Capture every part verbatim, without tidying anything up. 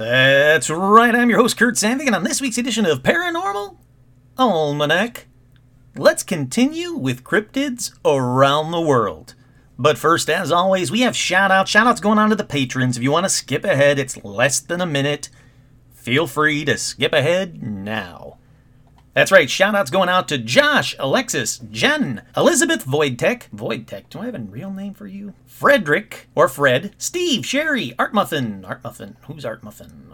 That's right, I'm your host, Kurt Sandvig, and on this week's edition of Paranormal Almanac, let's continue with cryptids around the world. But first, as always, we have shout-outs. Shout-outs going on to the patrons. If you want to skip ahead, it's less than a minute. Feel free to skip ahead now. That's right, shout-outs going out to Josh, Alexis, Jen, Elizabeth Voidtech, Voidtech, do I have a real name for you? Frederick, or Fred, Steve, Sherry, Art Muffin, Art Muffin, who's Art Muffin?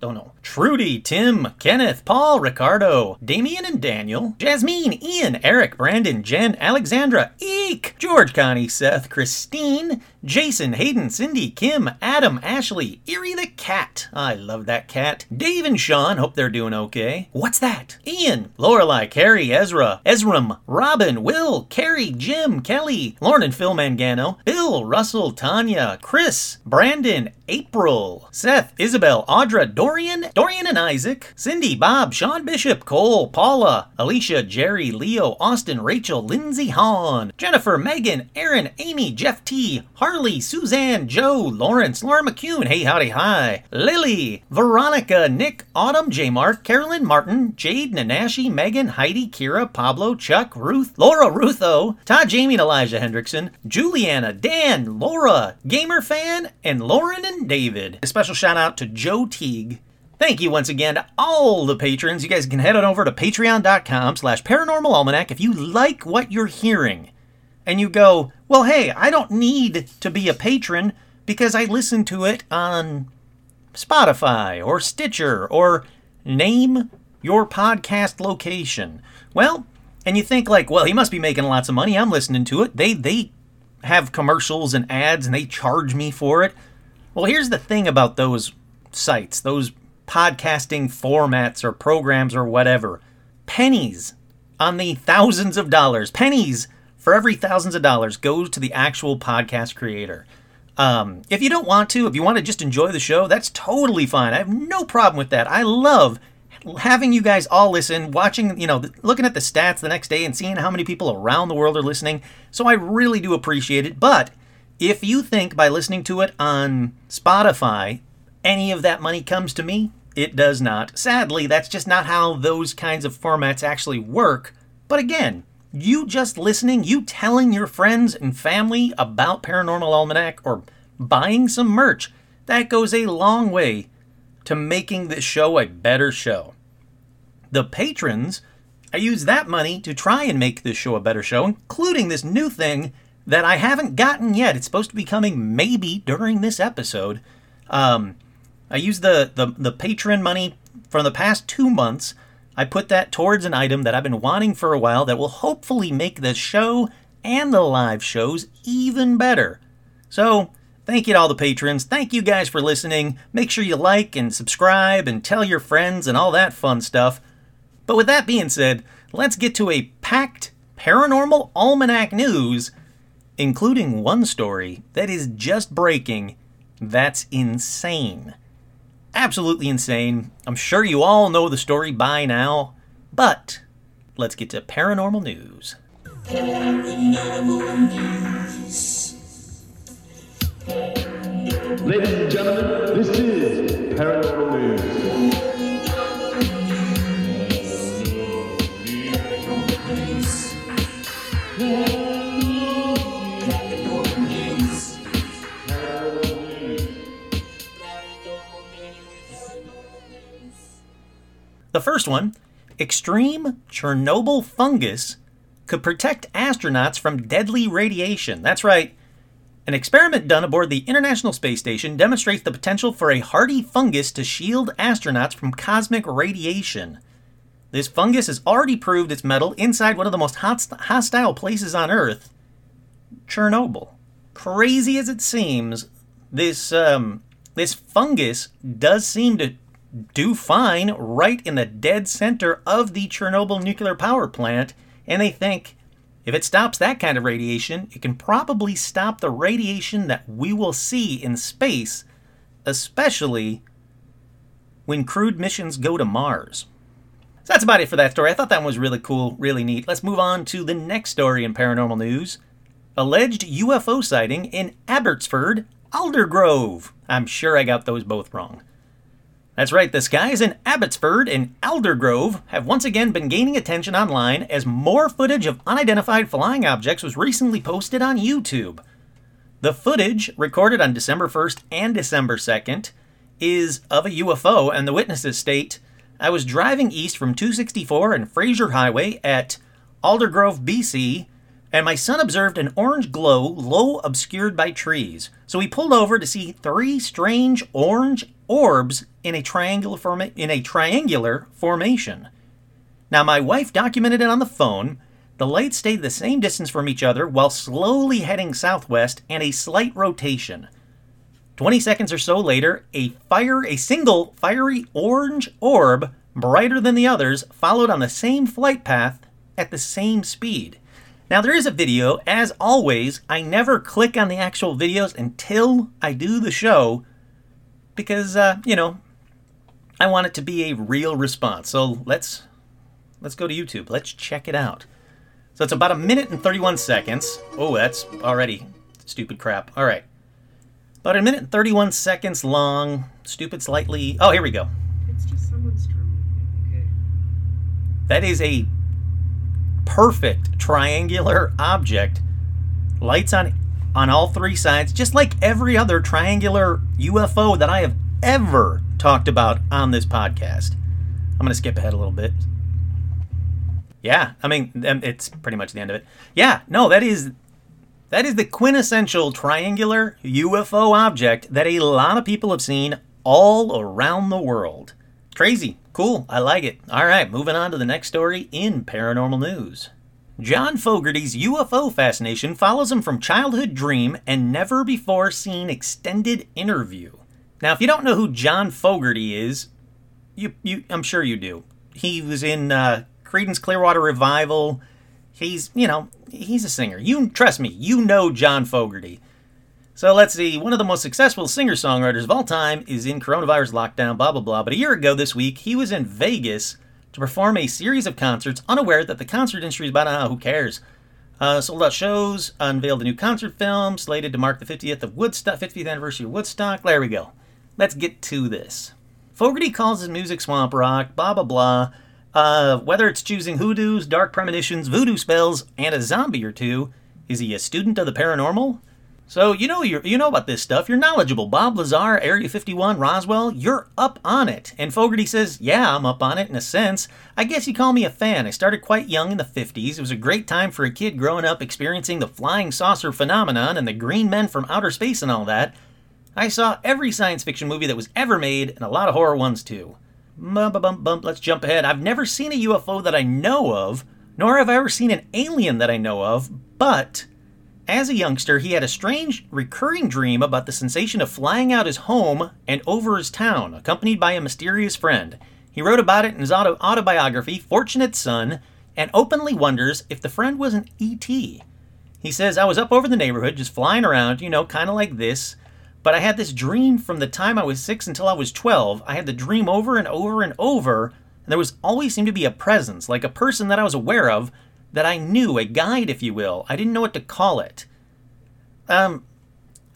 Don't know. Trudy, Tim, Kenneth, Paul, Ricardo, Damian and Daniel, Jasmine, Ian, Eric, Brandon, Jen, Alexandra, Eek, George, Connie, Seth, Christine, Jason, Hayden, Cindy, Kim, Adam, Ashley, Eerie the Cat. I love that cat. Dave and Sean, hope they're doing okay. What's that? Ian, Lorelai, Carrie, Ezra, Ezram, Robin, Will, Carrie, Jim, Kelly, Lauren and Phil Mangano, Bill, Russell, Tanya, Chris, Brandon, April, Seth, Isabel, Audra, Dor. Dorian, Dorian and Isaac, Cindy, Bob, Sean Bishop, Cole, Paula, Alicia, Jerry, Leo, Austin, Rachel, Lindsay Hahn, Jennifer, Megan, Aaron, Amy, Jeff T, Harley, Suzanne, Joe, Lawrence, Laura McCune, Hey Howdy Hi, Lily, Veronica, Nick, Autumn, J Mark, Carolyn Martin, Jade, Nanashi, Megan, Heidi, Kira, Pablo, Chuck, Ruth, Laura Rutho, Todd, Jamie, and Elijah Hendrickson, Juliana, Dan, Laura, Gamer Fan, and Lauren and David. A special shout out to Joe Teague. Thank you once again to all the patrons. You guys can head on over to patreon.com slash paranormal almanac if you like what you're hearing. And you go, well, hey, I don't need to be a patron because I listen to it on Spotify or Stitcher or name your podcast location. Well, and you think like, well, he must be making lots of money. I'm listening to it. They, they have commercials and ads and they charge me for it. Well, here's the thing about those sites, those podcasting formats or programs or whatever. Pennies on the thousands of dollars. Pennies for every thousands of dollars goes to the actual podcast creator. Um, if you don't want to, if you want to just enjoy the show, that's totally fine. I have no problem with that. I love having you guys all listen, watching, you know, looking at the stats the next day and seeing how many people around the world are listening. So I really do appreciate it. But if you think by listening to it on Spotify, any of that money comes to me, it does not. Sadly, that's just not how those kinds of formats actually work. But again, you just listening, you telling your friends and family about Paranormal Almanac or buying some merch, that goes a long way to making this show a better show. The patrons, I use that money to try and make this show a better show, including this new thing that I haven't gotten yet. It's supposed to be coming maybe during this episode. Um... I used the, the, the patron money from the past two months. I put that towards an item that I've been wanting for a while that will hopefully make this show and the live shows even better. So, thank you to all the patrons. Thank you guys for listening. Make sure you like and subscribe and tell your friends and all that fun stuff. But with that being said, let's get to a packed Paranormal Almanac news, including one story that is just breaking that's insane. Absolutely insane. I'm sure you all know the story by now, but let's get to paranormal news. Paranormal news. Ladies and gentlemen, this is Paranormal News. Paranormal news. Paranormal news. The first one, extreme Chernobyl fungus could protect astronauts from deadly radiation. That's right. An experiment done aboard the International Space Station demonstrates the potential for a hardy fungus to shield astronauts from cosmic radiation. This fungus has already proved its mettle inside one of the most host- hostile places on Earth, Chernobyl. Crazy as it seems, this um, this fungus does seem to do fine right in the dead center of the Chernobyl nuclear power plant, and they think if it stops that kind of radiation, it can probably stop the radiation that we will see in space, especially when crewed missions go to Mars. So that's about it for that story. I thought that one was really cool, really neat. Let's move on to the next story in paranormal news. Alleged U F O sighting in Abbotsford, Aldergrove. I'm sure I got those both wrong. That's right, the skies in Abbotsford and Aldergrove have once again been gaining attention online as more footage of unidentified flying objects was recently posted on YouTube. The footage, recorded on December first and December second, is of a U F O, and the witnesses state, "I was driving east from two sixty-four and Fraser Highway at Aldergrove, B C, and my son observed an orange glow, low obscured by trees. So he pulled over to see three strange orange orbs in a triangular forma- in a triangular formation. Now my wife documented it on the phone. The lights stayed the same distance from each other while slowly heading southwest and a slight rotation. twenty seconds or so later, a fire, a single fiery orange orb, brighter than the others, followed on the same flight path at the same speed." Now, there is a video. As always, I never click on the actual videos until I do the show because, uh, you know, I want it to be a real response. So let's let's go to YouTube. Let's check it out. So it's about a minute and thirty-one seconds. Oh, that's already stupid crap. All right. About a minute and thirty-one seconds long. Stupid slightly. Oh, here we go. It's just someone's drum. Okay. That is a perfect triangular object, lights on on all three sides, just like every other triangular U F O that I have ever talked about on this podcast. I'm going to skip ahead a little bit. Yeah, I mean, it's pretty much the end of it. Yeah, no, that is that is the quintessential triangular U F O object that a lot of people have seen all around the world. Crazy. Cool, I like it. All right, moving on to the next story in paranormal news. John Fogerty's U F O fascination follows him from childhood dream and never-before-seen extended interview. Now, if you don't know who John Fogerty is, you, you I'm sure you do. He was in uh, Creedence Clearwater Revival. He's, you know, he's a singer. You trust me, you know John Fogerty. So let's see, one of the most successful singer-songwriters of all time is in coronavirus lockdown, blah, blah, blah. But a year ago this week, he was in Vegas to perform a series of concerts, unaware that the concert industry is about, ah, who cares? Uh, sold out shows, unveiled a new concert film, slated to mark the fiftieth of Woodstock, fiftieth anniversary of Woodstock. There we go. Let's get to this. Fogerty calls his music swamp rock, blah, blah, blah. Uh, whether it's choosing hoodoos, dark premonitions, voodoo spells, and a zombie or two, is he a student of the paranormal? So, you know you you know about this stuff. You're knowledgeable. Bob Lazar, Area fifty-one, Roswell, you're up on it. And Fogerty says, yeah, I'm up on it in a sense. I guess you call me a fan. I started quite young in the fifties. It was a great time for a kid growing up experiencing the flying saucer phenomenon and the green men from outer space and all that. I saw every science fiction movie that was ever made and a lot of horror ones too. Bump, bump, bump, let's jump ahead. I've never seen a U F O that I know of, nor have I ever seen an alien that I know of, but as a youngster, he had a strange, recurring dream about the sensation of flying out his home and over his town, accompanied by a mysterious friend. He wrote about it in his auto- autobiography, Fortunate Son, and openly wonders if the friend was an E T. He says, I was up over the neighborhood, just flying around, you know, kind of like this, but I had this dream from the time I was six until I was twelve. I had the dream over and over and over, and there was always seemed to be a presence, like a person that I was aware of, that I knew, a guide, if you will. I didn't know what to call it. Um,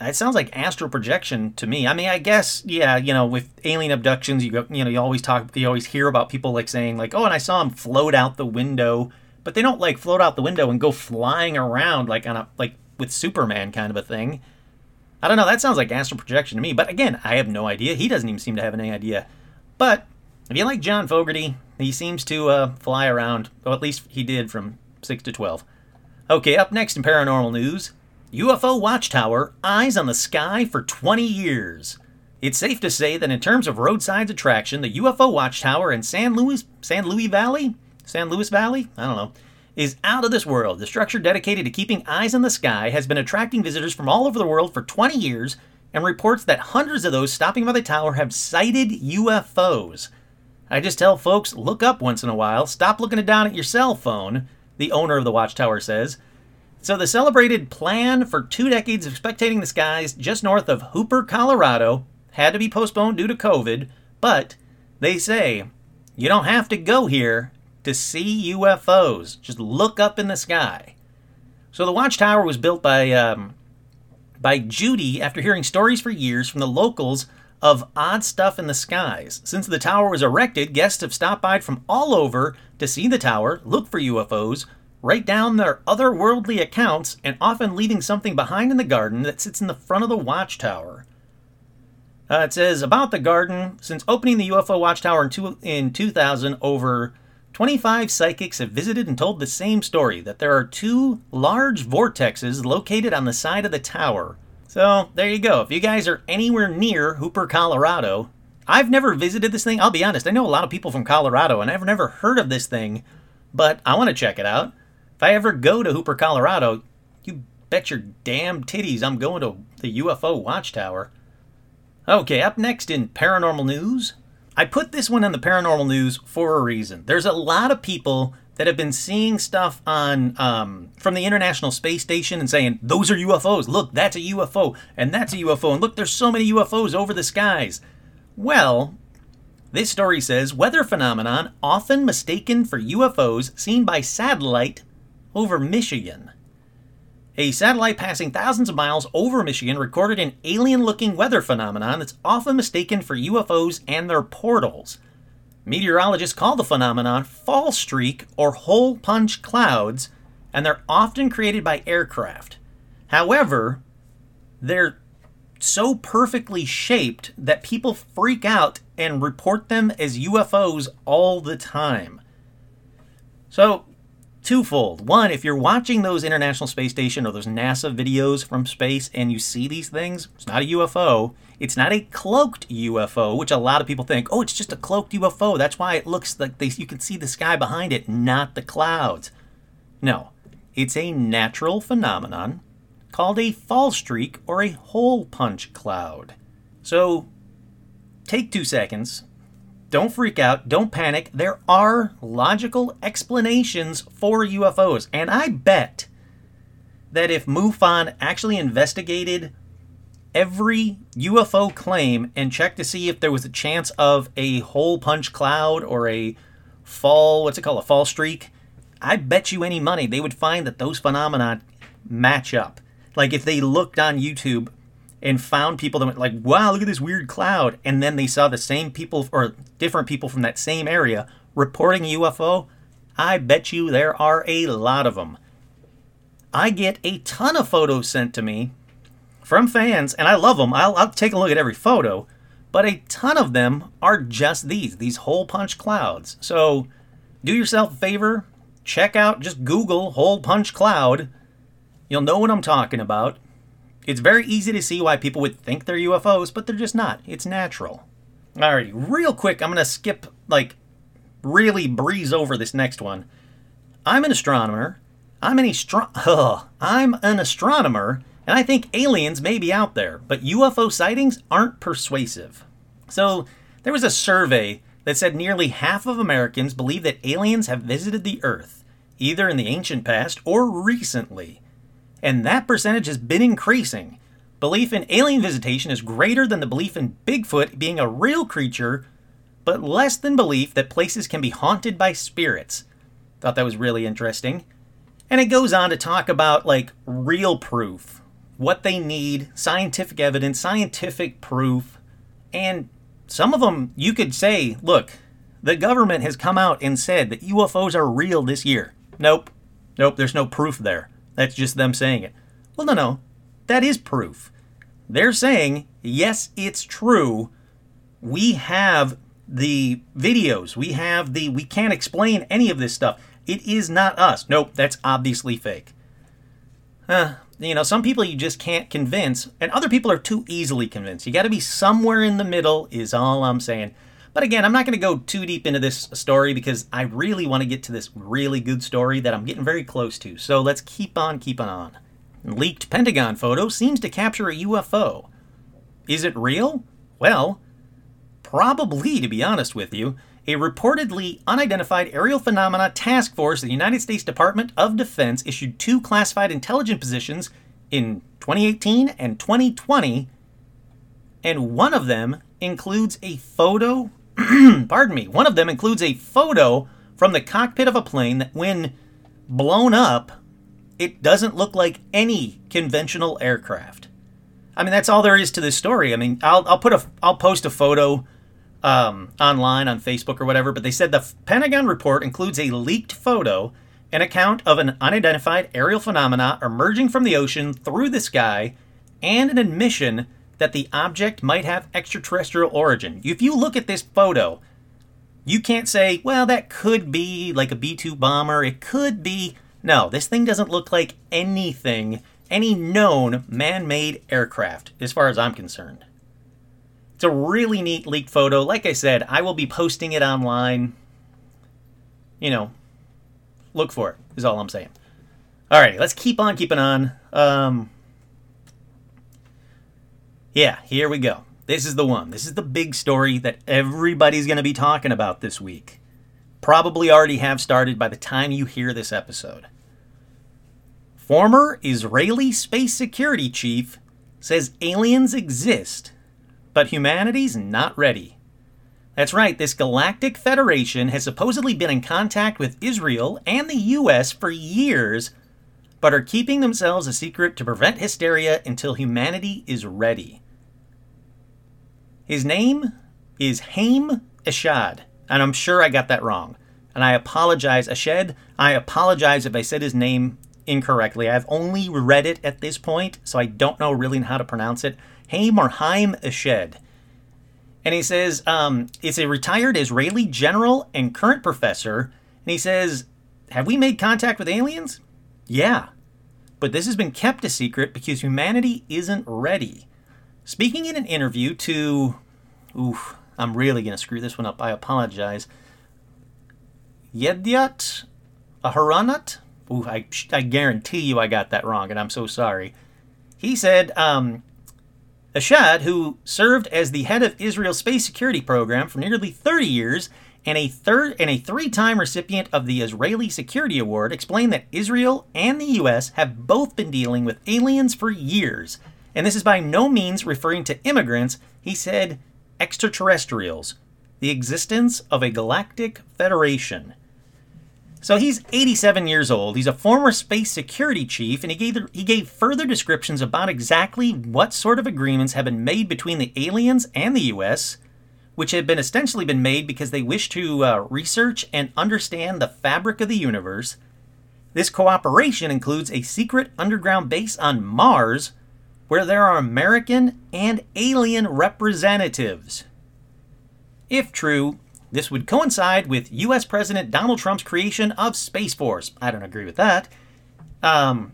it sounds like astral projection to me. I mean, I guess, yeah, you know, with alien abductions, you go, you know, you always talk, you always hear about people like saying like, oh, and I saw him float out the window, but they don't like float out the window and go flying around like on a, like with Superman kind of a thing. I don't know. That sounds like astral projection to me, but again, I have no idea. He doesn't even seem to have any idea, but if you like John Fogerty, he seems to uh, fly around, or at least he did from six to twelve. Okay, up next in paranormal news, U F O Watchtower, eyes on the sky for twenty years. It's safe to say that in terms of roadside attraction, the U F O Watchtower in San Luis, San Luis Valley, San Luis Valley, I don't know, is out of this world. The structure dedicated to keeping eyes in the sky has been attracting visitors from all over the world for twenty years, and reports that hundreds of those stopping by the tower have sighted U F Os. I just tell folks, look up once in a while, stop looking down at your cell phone, the owner of the watchtower says. So the celebrated plan for two decades of spectating the skies just north of Hooper, Colorado, had to be postponed due to COVID, but they say you don't have to go here to see U F Os. Just look up in the sky. So the watchtower was built by um, by Judy after hearing stories for years from the locals of odd stuff in the skies. Since the tower was erected, guests have stopped by from all over to see the tower, look for U F Os, write down their otherworldly accounts, and often leaving something behind in the garden that sits in the front of the watchtower. Uh, it says, about the garden, since opening the U F O Watchtower in, two, in two thousand, over twenty-five psychics have visited and told the same story, that there are two large vortexes located on the side of the tower. So, there you go. If you guys are anywhere near Hooper, Colorado, I've never visited this thing. I'll be honest, I know a lot of people from Colorado, and I've never heard of this thing, but I want to check it out. If I ever go to Hooper, Colorado, you bet your damn titties I'm going to the U F O Watchtower. Okay, up next in paranormal news. I put this one on the paranormal news for a reason. There's a lot of people that have been seeing stuff on um, from the International Space Station and saying, those are U F Os, look, that's a U F O, and that's a U F O, and look, there's so many U F Os over the skies. Well, this story says, weather phenomenon often mistaken for U F Os seen by satellite over Michigan. A satellite passing thousands of miles over Michigan recorded an alien-looking weather phenomenon that's often mistaken for U F Os and their portals. Meteorologists call the phenomenon fall streak or hole-punch clouds, and they're often created by aircraft. However, they're so perfectly shaped that people freak out and report them as U F Os all the time. So, twofold. One, if you're watching those International Space Station or those NASA videos from space and you see these things, it's not a U F O. It's not a cloaked U F O, which a lot of people think, oh, it's just a cloaked U F O. That's why it looks like they, you can see the sky behind it, not the clouds. No, it's a natural phenomenon called a fall streak or a hole punch cloud. So take two seconds. Don't freak out. Don't panic. There are logical explanations for U F Os. And I bet that if MUFON actually investigated every U F O claim and checked to see if there was a chance of a hole punch cloud or a fall, what's it called, a fall streak, I bet you any money they would find that those phenomena match up. Like if they looked on YouTube and found people that went like, wow, look at this weird cloud. And then they saw the same people or different people from that same area reporting a U F O. I bet you there are a lot of them. I get a ton of photos sent to me from fans, and I love them. I'll, I'll take a look at every photo, but a ton of them are just these, these hole punch clouds. So do yourself a favor, check out, just Google hole punch cloud. You'll know what I'm talking about. It's very easy to see why people would think they're U F Os, but they're just not. It's natural. Alrighty, real quick, I'm going to skip, like, really breeze over this next one. I'm an astronomer. I'm an astro- Ugh. I'm an astronomer, and I think aliens may be out there, but U F O sightings aren't persuasive. So, there was a survey that said nearly half of Americans believe that aliens have visited the Earth, either in the ancient past or recently. And that percentage has been increasing. Belief in alien visitation is greater than the belief in Bigfoot being a real creature, but less than belief that places can be haunted by spirits. Thought that was really interesting. And it goes on to talk about, like, real proof, what they need, scientific evidence, scientific proof, and some of them you could say, look, the government has come out and said that U F Os are real this year. Nope. Nope, there's no proof there. That's just them saying it. Well, no, no. That is proof. They're saying, yes, it's true. We have the videos. We have the, we can't explain any of this stuff. It is not us. Nope, that's obviously fake. Uh, you know, some people you just can't convince, and other people are too easily convinced. You got to be somewhere in the middle is all I'm saying. But again, I'm not going to go too deep into this story because I really want to get to this really good story that I'm getting very close to. So let's keep on keeping on. Leaked Pentagon photo seems to capture a U F O. Is it real? Well, probably, to be honest with you. A reportedly unidentified aerial phenomena task force of the United States Department of Defense issued two classified intelligence positions in twenty eighteen and twenty twenty, and one of them includes a photo, pardon me, one of them includes a photo from the cockpit of a plane that, when blown up, it doesn't look like any conventional aircraft. I mean, that's all there is to this story. I mean, I'll, I'll put a, I'll post a photo Um, online on Facebook or whatever, but they said the Pentagon report includes a leaked photo, an account of an unidentified aerial phenomena emerging from the ocean through the sky, and an admission that the object might have extraterrestrial origin. If you look at this photo, you can't say, well, that could be like a B two bomber. It could be. No, this thing doesn't look like anything, any known man-made aircraft, as far as I'm concerned. It's a really neat leaked photo. Like I said, I will be posting it online. You know, look for it, is all I'm saying. All right, let's keep on keeping on. Um, yeah, here we go. This is the one. This is the big story that everybody's going to be talking about this week. Probably already have started by the time you hear this episode. Former Israeli space security chief says aliens exist, but humanity's not ready. That's right, this Galactic Federation has supposedly been in contact with Israel and the U S for years, but are keeping themselves a secret to prevent hysteria until humanity is ready. His name is Haim Eshed, and I'm sure I got that wrong. And I apologize, Eshed, I apologize if I said his name incorrectly. I've only read it at this point, so I don't know really how to pronounce it. Haim or Haim Eshed. And he says, um, it's a retired Israeli general and current professor. And he says, have we made contact with aliens? Yeah. But this has been kept a secret because humanity isn't ready. Speaking in an interview to, oof, I'm really going to screw this one up. I apologize. Yediat Aharanat. Ooh, I, I guarantee you I got that wrong, and I'm so sorry. He said, um, Eshed, who served as the head of Israel's space security program for nearly thirty years and a third and a three-time recipient of the Israeli Security Award, explained that Israel and the U S have both been dealing with aliens for years. And this is by no means referring to immigrants. He said extraterrestrials, the existence of a galactic federation. So he's eighty-seven years old. He's a former space security chief, and he gave the, he gave further descriptions about exactly what sort of agreements have been made between the aliens and the U S, which have been essentially been made because they wish to uh, research and understand the fabric of the universe. This cooperation includes a secret underground base on Mars, where there are American and alien representatives. If true, this would coincide with U S President Donald Trump's creation of Space Force. I don't agree with that. Um,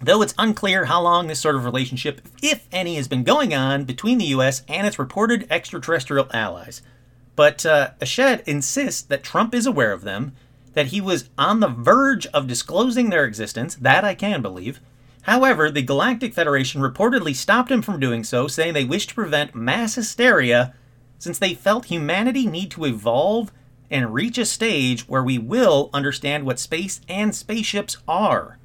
though it's unclear how long this sort of relationship, if any, has been going on between the U S and its reported extraterrestrial allies. But uh, Eshed insists that Trump is aware of them, that he was on the verge of disclosing their existence. That I can believe. However, the Galactic Federation reportedly stopped him from doing so, saying they wish to prevent mass hysteria since they felt humanity need to evolve and reach a stage where we will understand what space and spaceships are.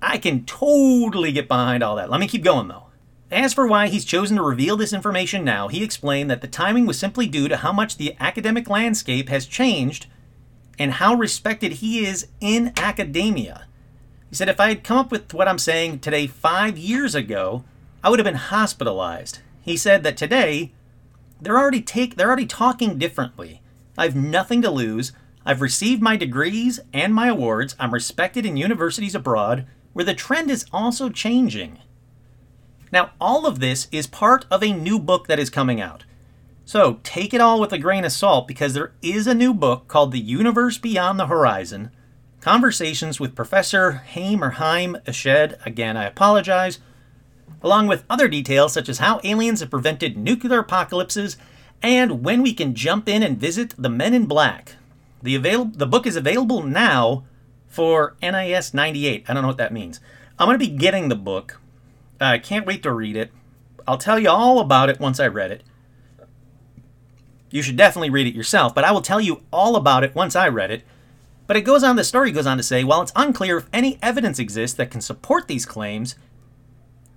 I can totally get behind all that. Let me keep going, though. As for why he's chosen to reveal this information now, he explained that the timing was simply due to how much the academic landscape has changed and how respected he is in academia. He said, if I had come up with what I'm saying today five years ago, I would have been hospitalized. He said that today, They're already take, they're already talking differently. I've nothing to lose. I've received my degrees and my awards. I'm respected in universities abroad, where the trend is also changing. Now, all of this is part of a new book that is coming out. So take it all with a grain of salt, because there is a new book called The Universe Beyond the Horizon, conversations with Professor Haim or Haim Eshed, again I apologize, along with other details such as how aliens have prevented nuclear apocalypses and when we can jump in and visit the Men in Black. The, avail- the book is available now for N I S ninety-eight. I don't know what that means. I'm going to be getting the book. I uh, can't wait to read it. I'll tell you all about it once I read it. You should definitely read it yourself, but I will tell you all about it once I read it. But it goes on, the story goes on to say, while it's unclear if any evidence exists that can support these claims,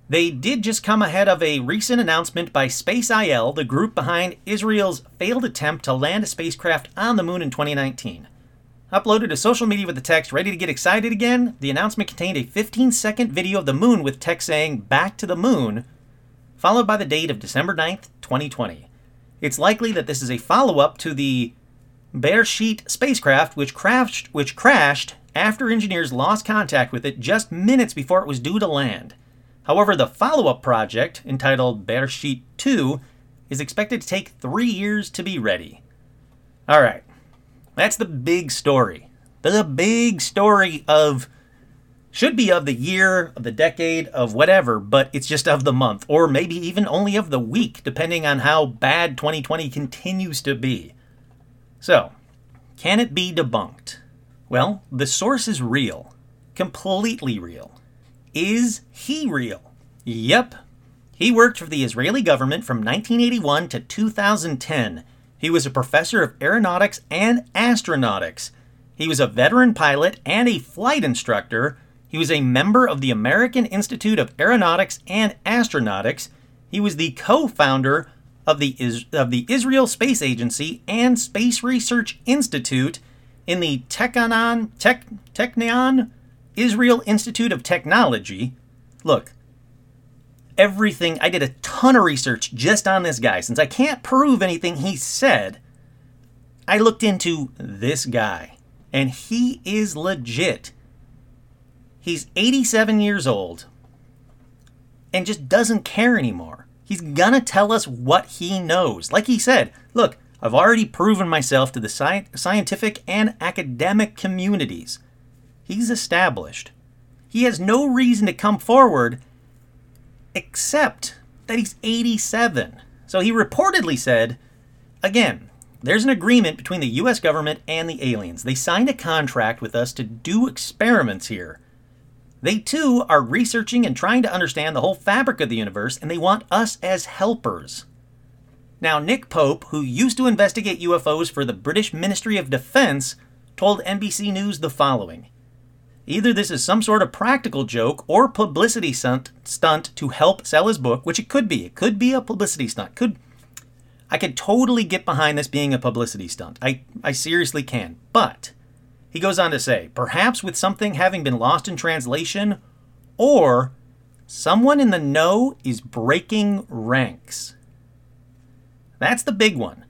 they did just come ahead of a recent announcement by Space I L, the group behind Israel's failed attempt to land a spacecraft on the moon in twenty nineteen. Uploaded to social media with the text, "Ready to get excited again?" The announcement contained a fifteen second video of the moon with text saying, "Back to the moon," followed by the date of December ninth, twenty twenty. It's likely that this is a follow-up to the Beresheet spacecraft, which crashed, which crashed after engineers lost contact with it just minutes before it was due to land. However, the follow-up project, entitled Beresheet two, is expected to take three years to be ready. All right, that's the big story. The big story of, should be of the year, of the decade, of whatever, but it's just of the month, or maybe even only of the week, depending on how bad twenty twenty continues to be. So, can it be debunked? Well, the source is real. Completely real. Is he real? Yep. He worked for the Israeli government from nineteen eighty-one to two thousand ten. He was a professor of aeronautics and astronautics. He was a veteran pilot and a flight instructor. He was a member of the American Institute of Aeronautics and Astronautics. He was the co-founder of the, Is- of the Israel Space Agency and Space Research Institute in the Technion, Tech, Technion, Israel Institute of Technology. Look, everything, I did a ton of research just on this guy. Since I can't prove anything he said, I looked into this guy, and he is legit. He's eighty-seven years old and just doesn't care anymore. He's gonna tell us what he knows. Like he said, look, I've already proven myself to the sci- scientific and academic communities. He's established. He has no reason to come forward except that he's eighty-seven. So he reportedly said, again, there's an agreement between the U S government and the aliens. They signed a contract with us to do experiments here. They too are researching and trying to understand the whole fabric of the universe, and they want us as helpers. Now, Nick Pope, who used to investigate U F Os for the British Ministry of Defense, told N B C News the following. Either this is some sort of practical joke or publicity stunt to help sell his book, which it could be. It could be a publicity stunt. Could I could totally get behind this being a publicity stunt. I, I seriously can. But he goes on to say, perhaps with something having been lost in translation, or someone in the know is breaking ranks. That's the big one.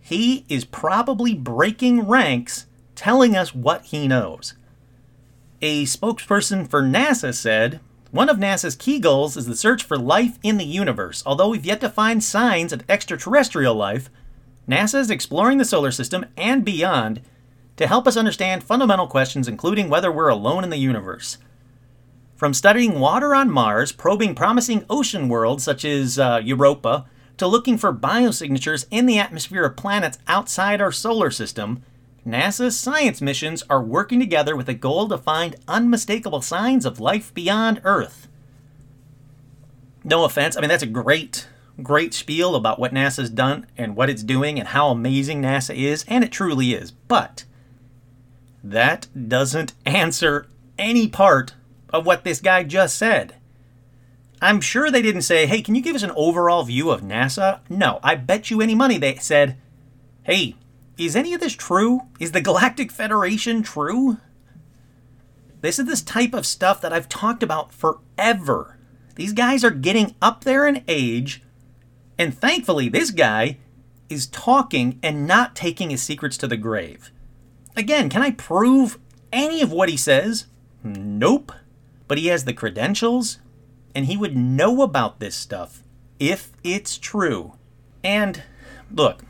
He is probably breaking ranks, telling us what he knows. A spokesperson for NASA said, one of NASA's key goals is the search for life in the universe. Although we've yet to find signs of extraterrestrial life, NASA is exploring the solar system and beyond to help us understand fundamental questions, including whether we're alone in the universe. From studying water on Mars, probing promising ocean worlds such as uh, Europa, to looking for biosignatures in the atmosphere of planets outside our solar system, NASA's science missions are working together with a goal to find unmistakable signs of life beyond Earth. No offense. I mean, that's a great, great spiel about what NASA's done and what it's doing and how amazing NASA is, and it truly is. But that doesn't answer any part of what this guy just said. I'm sure they didn't say, hey, can you give us an overall view of NASA? No, I bet you any money they said, hey, is any of this true? Is the Galactic Federation true? This is this type of stuff that I've talked about forever. These guys are getting up there in age, and thankfully this guy is talking and not taking his secrets to the grave. Again, can I prove any of what he says? Nope. But he has the credentials, and he would know about this stuff if it's true. And look,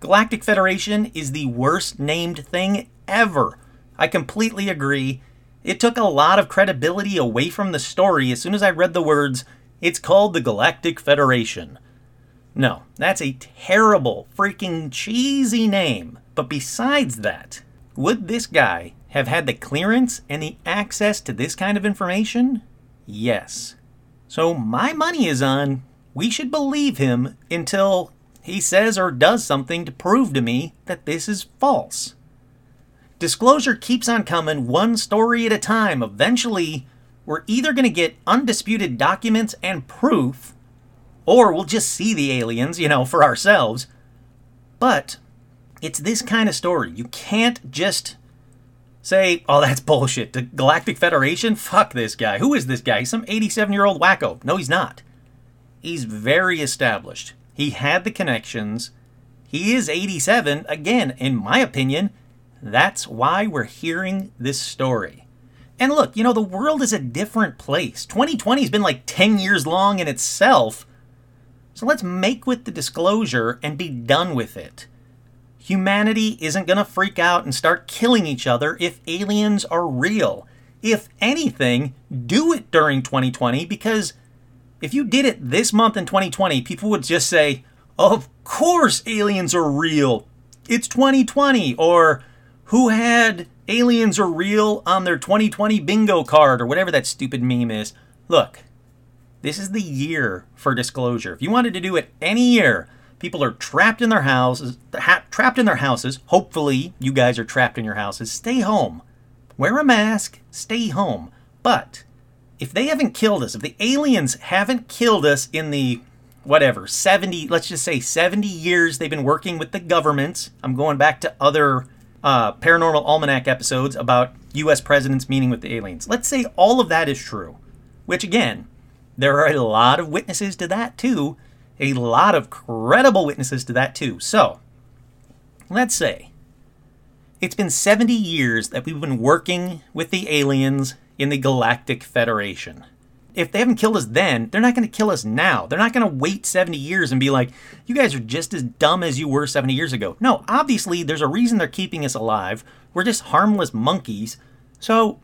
Galactic Federation is the worst named thing ever. I completely agree. It took a lot of credibility away from the story as soon as I read the words, "It's called the Galactic Federation." No, that's a terrible, freaking cheesy name. But besides that, would this guy have had the clearance and the access to this kind of information? Yes. So my money is on, we should believe him until he says or does something to prove to me that this is false. Disclosure keeps on coming, one story at a time. Eventually, we're either going to get undisputed documents and proof, or we'll just see the aliens, you know, for ourselves. But it's this kind of story. You can't just say, "Oh, that's bullshit. The Galactic Federation? Fuck this guy. Who is this guy? He's some eighty-seven-year-old wacko." No, he's not. He's very established. He had the connections. He is eighty-seven. Again, in my opinion, that's why we're hearing this story. And look, you know, the world is a different place. twenty twenty has been like ten years long in itself. So let's make with the disclosure and be done with it. Humanity isn't going to freak out and start killing each other if aliens are real. If anything, do it during twenty twenty, because if you did it this month in twenty twenty, people would just say, "Of course aliens are real. It's twenty twenty. Or "Who had aliens are real on their twenty twenty bingo card?" or whatever that stupid meme is. Look, this is the year for disclosure. If you wanted to do it any year, people are trapped in their houses, ha- trapped in their houses. Hopefully, you guys are trapped in your houses. Stay home. Wear a mask. Stay home. But if they haven't killed us, if the aliens haven't killed us in the, whatever, seventy, let's just say seventy years they've been working with the governments. I'm going back to other uh, Paranormal Almanac episodes about U S presidents meeting with the aliens. Let's say all of that is true, which again, there are a lot of witnesses to that too. A lot of credible witnesses to that too. So, let's say it's been seventy years that we've been working with the aliens in the Galactic Federation. If they haven't killed us then, they're not going to kill us now. They're not going to wait seventy years and be like, "You guys are just as dumb as you were seventy years ago." No, obviously there's a reason they're keeping us alive. We're just harmless monkeys. So,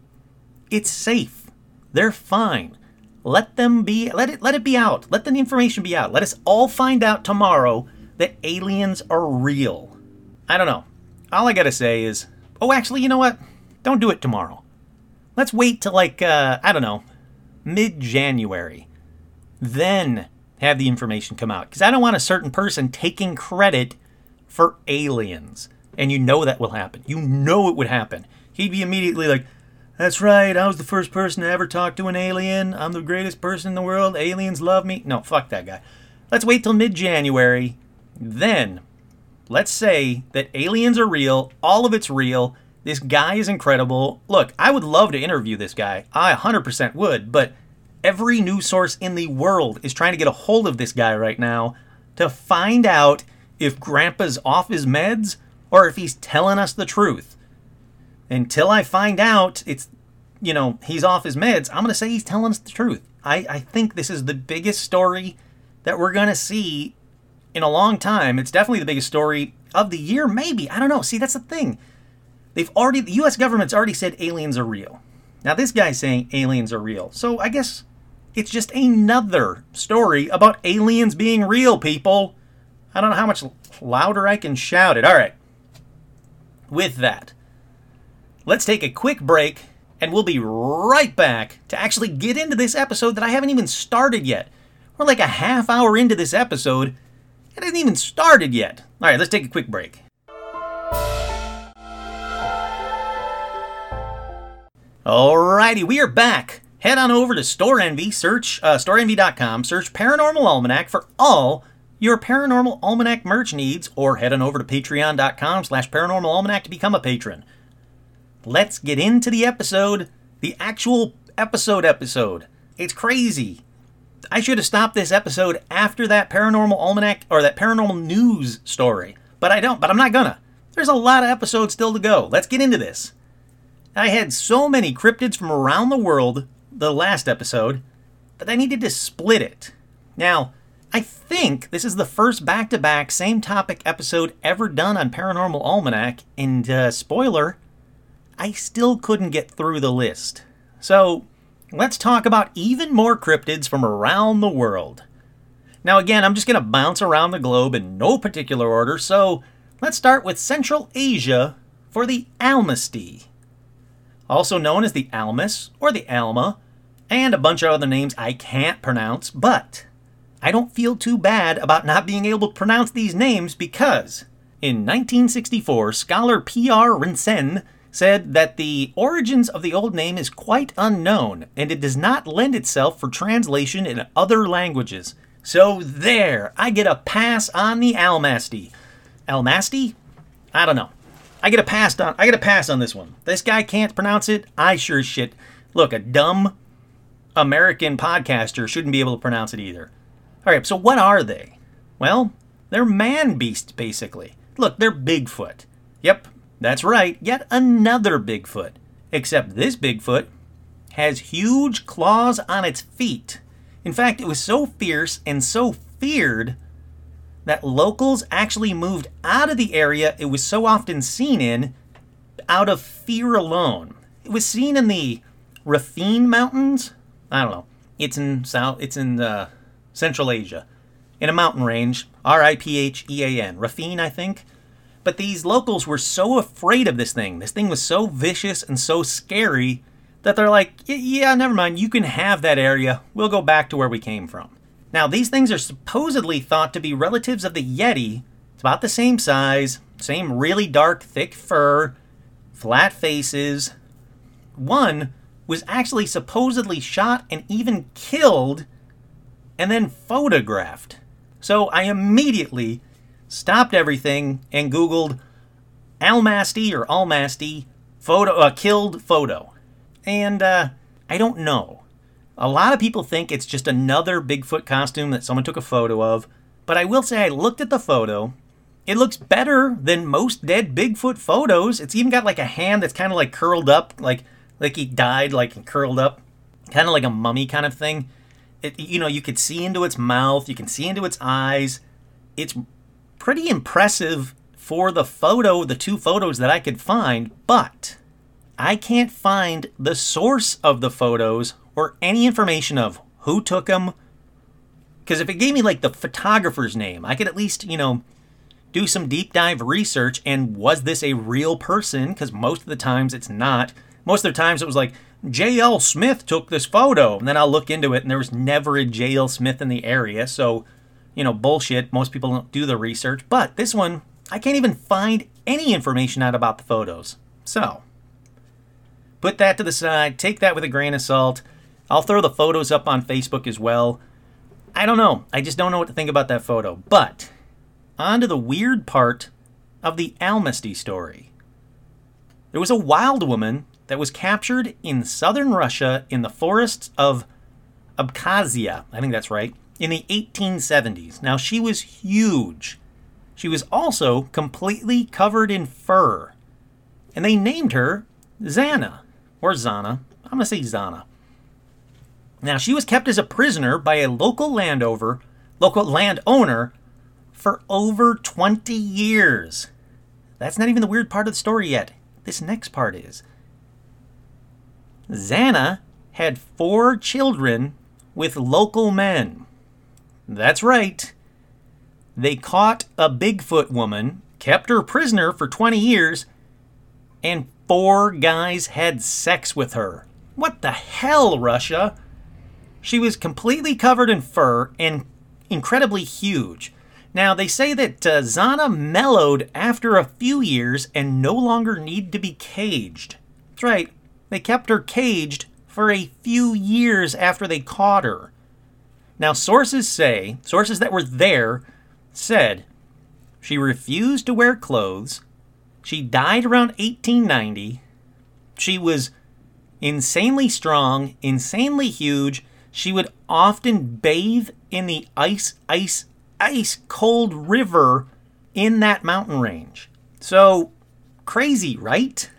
it's safe. They're fine. Let them be, let it let it be out. Let the information be out. Let us all find out tomorrow that aliens are real. I don't know. All I gotta say is, oh, actually, you know what? Don't do it tomorrow. Let's wait till like, uh, I don't know, mid-January. Then have the information come out. Because I don't want a certain person taking credit for aliens. And you know that will happen. You know it would happen. He'd be immediately like, "That's right, I was the first person to ever talk to an alien. I'm the greatest person in the world. Aliens love me." No, fuck that guy. Let's wait till mid-January. Then, let's say that aliens are real. All of it's real. This guy is incredible. Look, I would love to interview this guy. I one hundred percent would, but every news source in the world is trying to get a hold of this guy right now to find out if Grandpa's off his meds or if he's telling us the truth. Until I find out it's, you know, he's off his meds, I'm going to say he's telling us the truth. I, I think this is the biggest story that we're going to see in a long time. It's definitely the biggest story of the year, maybe. I don't know. See, that's the thing. They've already, the U S government's already said aliens are real. Now this guy's saying aliens are real. So I guess it's just another story about aliens being real, people. I don't know how much louder I can shout it. All right. With that, let's take a quick break, and we'll be right back to actually get into this episode that I haven't even started yet. We're like a half hour into this episode. It hasn't even started yet. All right, let's take a quick break. Alrighty, we are back. Head on over to Store Envy, search uh, store envy dot com, search Paranormal Almanac for all your Paranormal Almanac merch needs, or head on over to patreon.com slash Paranormal Almanac to become a patron. Let's get into the episode, the actual episode episode. It's crazy. I should have stopped this episode after that Paranormal Almanac or that Paranormal News story, but I don't, but I'm not gonna. There's a lot of episodes still to go. Let's get into this. I had so many cryptids from around the world the last episode that I needed to split it. Now, I think this is the first back-to-back same topic episode ever done on Paranormal Almanac, and uh, spoiler, I still couldn't get through the list. So let's talk about even more cryptids from around the world. Now again, I'm just going to bounce around the globe in no particular order, so let's start with Central Asia for the Almasty. Also known as the Almas or the Alma, and a bunch of other names I can't pronounce, but I don't feel too bad about not being able to pronounce these names because in nineteen sixty-four, scholar P R Rinsen said that the origins of the old name is quite unknown and it does not lend itself for translation in other languages. So there, I get a pass on the Almasty. Almasty? I don't know. I get a pass on I get a pass on this one. This guy can't pronounce it. I sure as shit. Look, a dumb American podcaster shouldn't be able to pronounce it either. All right, so what are they? Well, they're man beasts basically. Look, they're Bigfoot. Yep, that's right. Yet another Bigfoot. Except this Bigfoot has huge claws on its feet. In fact, it was so fierce and so feared that locals actually moved out of the area it was so often seen in out of fear alone. It was seen in the Rakhine Mountains. I don't know. It's in South, it's in uh, Central Asia, in a mountain range, R I P H E A N, Rakhine, I think. But these locals were so afraid of this thing. This thing was so vicious and so scary that they're like, yeah, never mind, you can have that area. We'll go back to where we came from. Now, these things are supposedly thought to be relatives of the Yeti. It's about the same size, same really dark, thick fur, flat faces. One was actually supposedly shot and even killed and then photographed. So I immediately stopped everything and Googled Almasty or Almasty photo, uh, killed photo. And uh, I don't know. A lot of people think it's just another Bigfoot costume that someone took a photo of, but I will say I looked at the photo. It looks better than most dead Bigfoot photos. It's even got like a hand that's kind of like curled up, like like he died, like curled up, kind of like a mummy kind of thing. It, you know, you could see into its mouth, you can see into its eyes. It's pretty impressive for the photo, the two photos that I could find, but I can't find the source of the photos or any information of who took them. Because if it gave me like the photographer's name, I could at least, you know, do some deep dive research and was this a real person? Because most of the times it's not. Most of the times it was like, J L Smith took this photo. And then I'll look into it and there was never a J L Smith in the area. So, you know, bullshit. Most people don't do the research. But this one, I can't even find any information out about the photos. So, put that to the side. Take that with a grain of salt. I'll throw the photos up on Facebook as well. I don't know. I just don't know what to think about that photo. But on to the weird part of the Almasty story. There was a wild woman that was captured in southern Russia in the forests of Abkhazia, I think that's right, in the eighteen seventies. Now, she was huge. She was also completely covered in fur. And they named her Zana, or Zana. I'm going to say Zana. Now, she was kept as a prisoner by a local landowner, local landowner for over twenty years. That's not even the weird part of the story yet. This next part is. Zana had four children with local men. That's right. They caught a Bigfoot woman, kept her prisoner for twenty years, and four guys had sex with her. What the hell, Russia? She was completely covered in fur and incredibly huge. Now, they say that uh, Zana mellowed after a few years and no longer need to be caged. That's right. They kept her caged for a few years after they caught her. Now, sources say, sources that were there said she refused to wear clothes. She died around eighteen ninety. She was insanely strong, insanely huge. She would often bathe in the ice, ice, ice cold river in that mountain range. So crazy, right?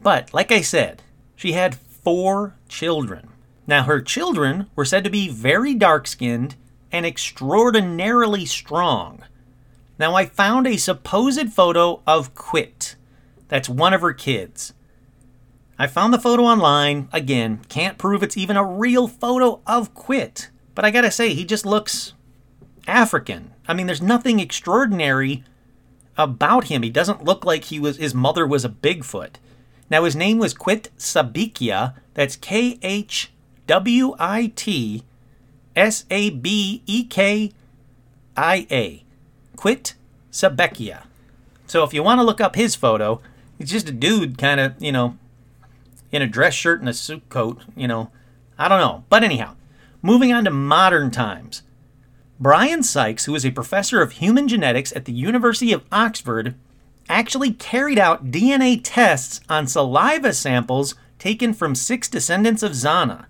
But like I said, she had four children. Now, her children were said to be very dark-skinned and extraordinarily strong. Now, I found a supposed photo of Quit. That's one of her kids. I found the photo online. Again, can't prove it's even a real photo of Quit. But I gotta say, he just looks African. I mean, there's nothing extraordinary about him. He doesn't look like he was. His mother was a Bigfoot. Now, his name was Quit Sabikia. That's K H W I T S A B E K I A. Quit Sabikia. So if you want to look up his photo, it's just a dude kind of, you know, in a dress shirt and a suit coat, you know. I don't know. But anyhow, moving on to modern times. Brian Sykes, who is a professor of human genetics at the University of Oxford, actually carried out D N A tests on saliva samples taken from six descendants of Zana.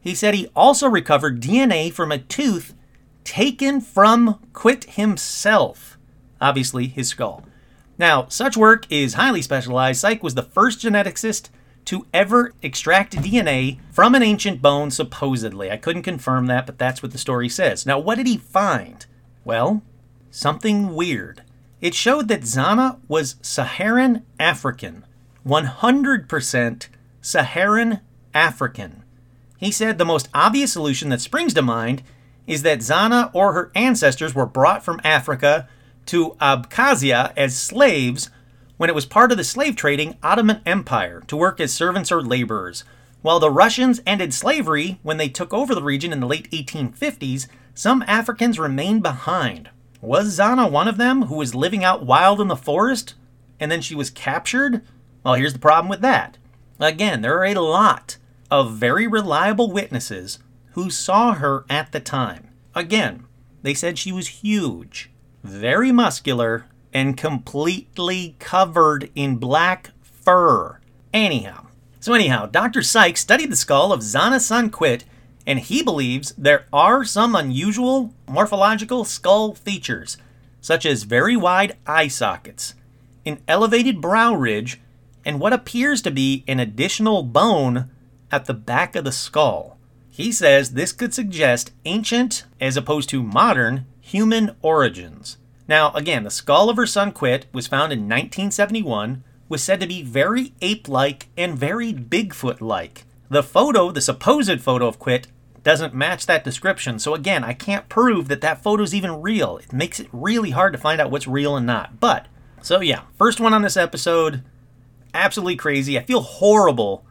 He said he also recovered D N A from a tooth taken from Quit himself, obviously his skull. Now, such work is highly specialized. Sykes was the first geneticist to ever extract D N A from an ancient bone, supposedly. I couldn't confirm that, but that's what the story says. Now, what did he find? Well, something weird. It showed that Zana was Saharan African, one hundred percent Saharan African. He said the most obvious solution that springs to mind is that Zana or her ancestors were brought from Africa to Abkhazia as slaves when it was part of the slave-trading Ottoman Empire to work as servants or laborers. While the Russians ended slavery when they took over the region in the late eighteen fifties, some Africans remained behind. Was Zana one of them who was living out wild in the forest, and then she was captured? Well, here's the problem with that. Again, there are a lot of very reliable witnesses who saw her at the time. Again, they said she was huge, very muscular, and completely covered in black fur. Anyhow, so anyhow, Doctor Sykes studied the skull of Zana San Quit, and he believes there are some unusual morphological skull features, such as very wide eye sockets, an elevated brow ridge, and what appears to be an additional bone at the back of the skull. He says this could suggest ancient, as opposed to modern, human origins. Now, again, the skull of her son Quit was found in nineteen seventy-one, was said to be very ape-like and very Bigfoot-like. The photo, the supposed photo of Quit, doesn't match that description. So again, I can't prove that that photo's even real. It makes it really hard to find out what's real and not. But, so yeah, first one on this episode, absolutely crazy. I feel horrible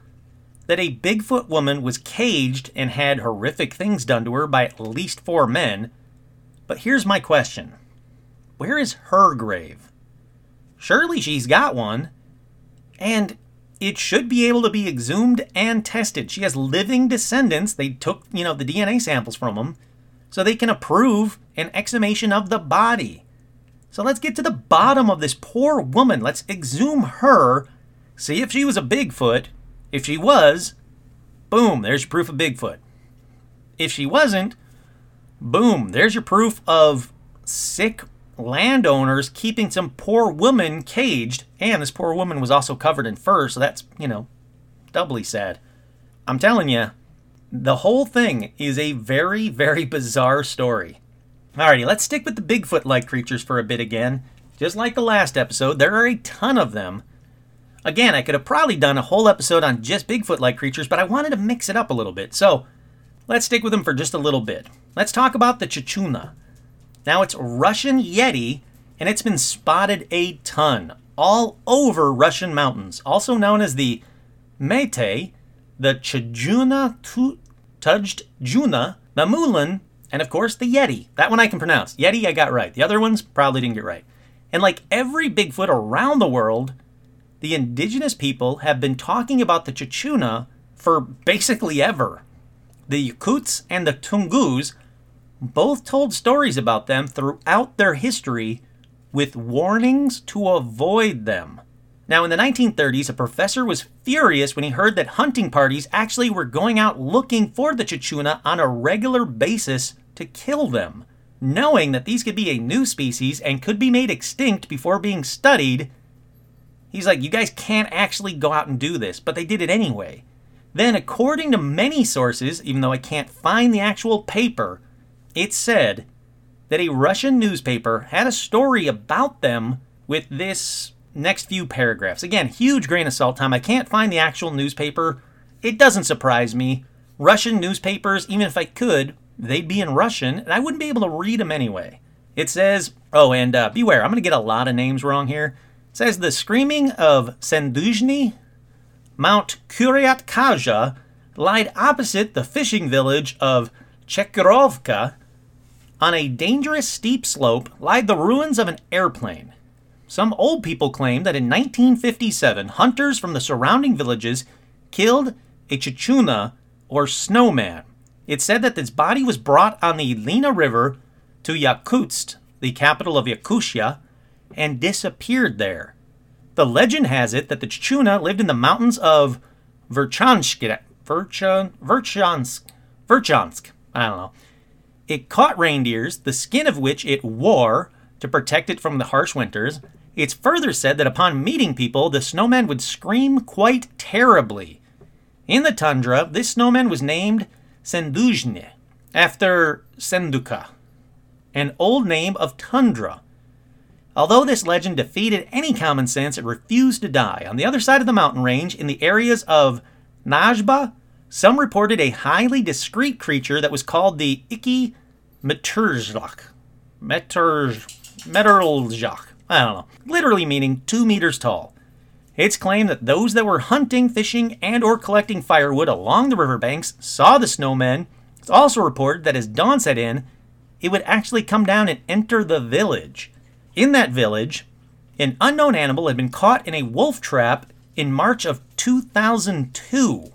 that a Bigfoot woman was caged and had horrific things done to her by at least four men. But here's my question. Where is her grave? Surely she's got one, and it should be able to be exhumed and tested. She has living descendants. They took, you know, the D N A samples from them, so they can approve an exhumation of the body. So let's get to the bottom of this poor woman. Let's exhume her, see if she was a Bigfoot. If she was, boom, there's your proof of Bigfoot. If she wasn't, boom, there's your proof of sick landowners keeping some poor woman caged, and this poor woman was also covered in fur, so that's, you know, doubly sad. I'm telling you, the whole thing is a very, very bizarre story. Alrighty, let's stick with the Bigfoot-like creatures for a bit again. Just like the last episode, there are a ton of them. Again, I could have probably done a whole episode on just Bigfoot-like creatures, but I wanted to mix it up a little bit, so let's stick with them for just a little bit. Let's talk about the Chuchuna. Now, it's Russian Yeti, and it's been spotted a ton all over Russian mountains, also known as the Mete, the Chuchuna, Tujjuna, the Mulin, and of course the Yeti. That one I can pronounce. Yeti I got right. The other ones probably didn't get right. And like every Bigfoot around the world, the indigenous people have been talking about the Chuchuna for basically ever. The Yakuts and the Tungus both told stories about them throughout their history with warnings to avoid them. Now, in the nineteen thirties, a professor was furious when he heard that hunting parties actually were going out looking for the Chuchuna on a regular basis to kill them, knowing that these could be a new species and could be made extinct before being studied. He's like, you guys can't actually go out and do this, but they did it anyway. Then, according to many sources, even though I can't find the actual paper, it said that a Russian newspaper had a story about them with this next few paragraphs. Again, huge grain of salt, Tom. I can't find the actual newspaper. It doesn't surprise me. Russian newspapers, even if I could, they'd be in Russian, and I wouldn't be able to read them anyway. It says, oh, and uh, beware, I'm going to get a lot of names wrong here. It says, the screaming of Senduzhny, Mount Kuryatkaja, lied opposite the fishing village of Chekrovka. On a dangerous steep slope lied the ruins of an airplane. Some old people claim that in nineteen fifty-seven, hunters from the surrounding villages killed a Chuchuna, or snowman. It's said that its body was brought on the Lena River to Yakutsk, the capital of Yakutia, and disappeared there. The legend has it that the Chuchuna lived in the mountains of Verchansk. Verchan, Verchansk. Verchansk. I don't know. It caught reindeers, the skin of which it wore to protect it from the harsh winters. It's further said that upon meeting people, the snowman would scream quite terribly. In the tundra, this snowman was named Senduzhny, after Senduka, an old name of tundra. Although this legend defeated any common sense, it refused to die. On the other side of the mountain range, in the areas of Najba, some reported a highly discreet creature that was called the Iki Meterzhak. Meterzhak. I don't know. Literally meaning two meters tall. It's claimed that those that were hunting, fishing, and or collecting firewood along the riverbanks saw the snowmen. It's also reported that as dawn set in, it would actually come down and enter the village. In that village, an unknown animal had been caught in a wolf trap in March of two thousand two.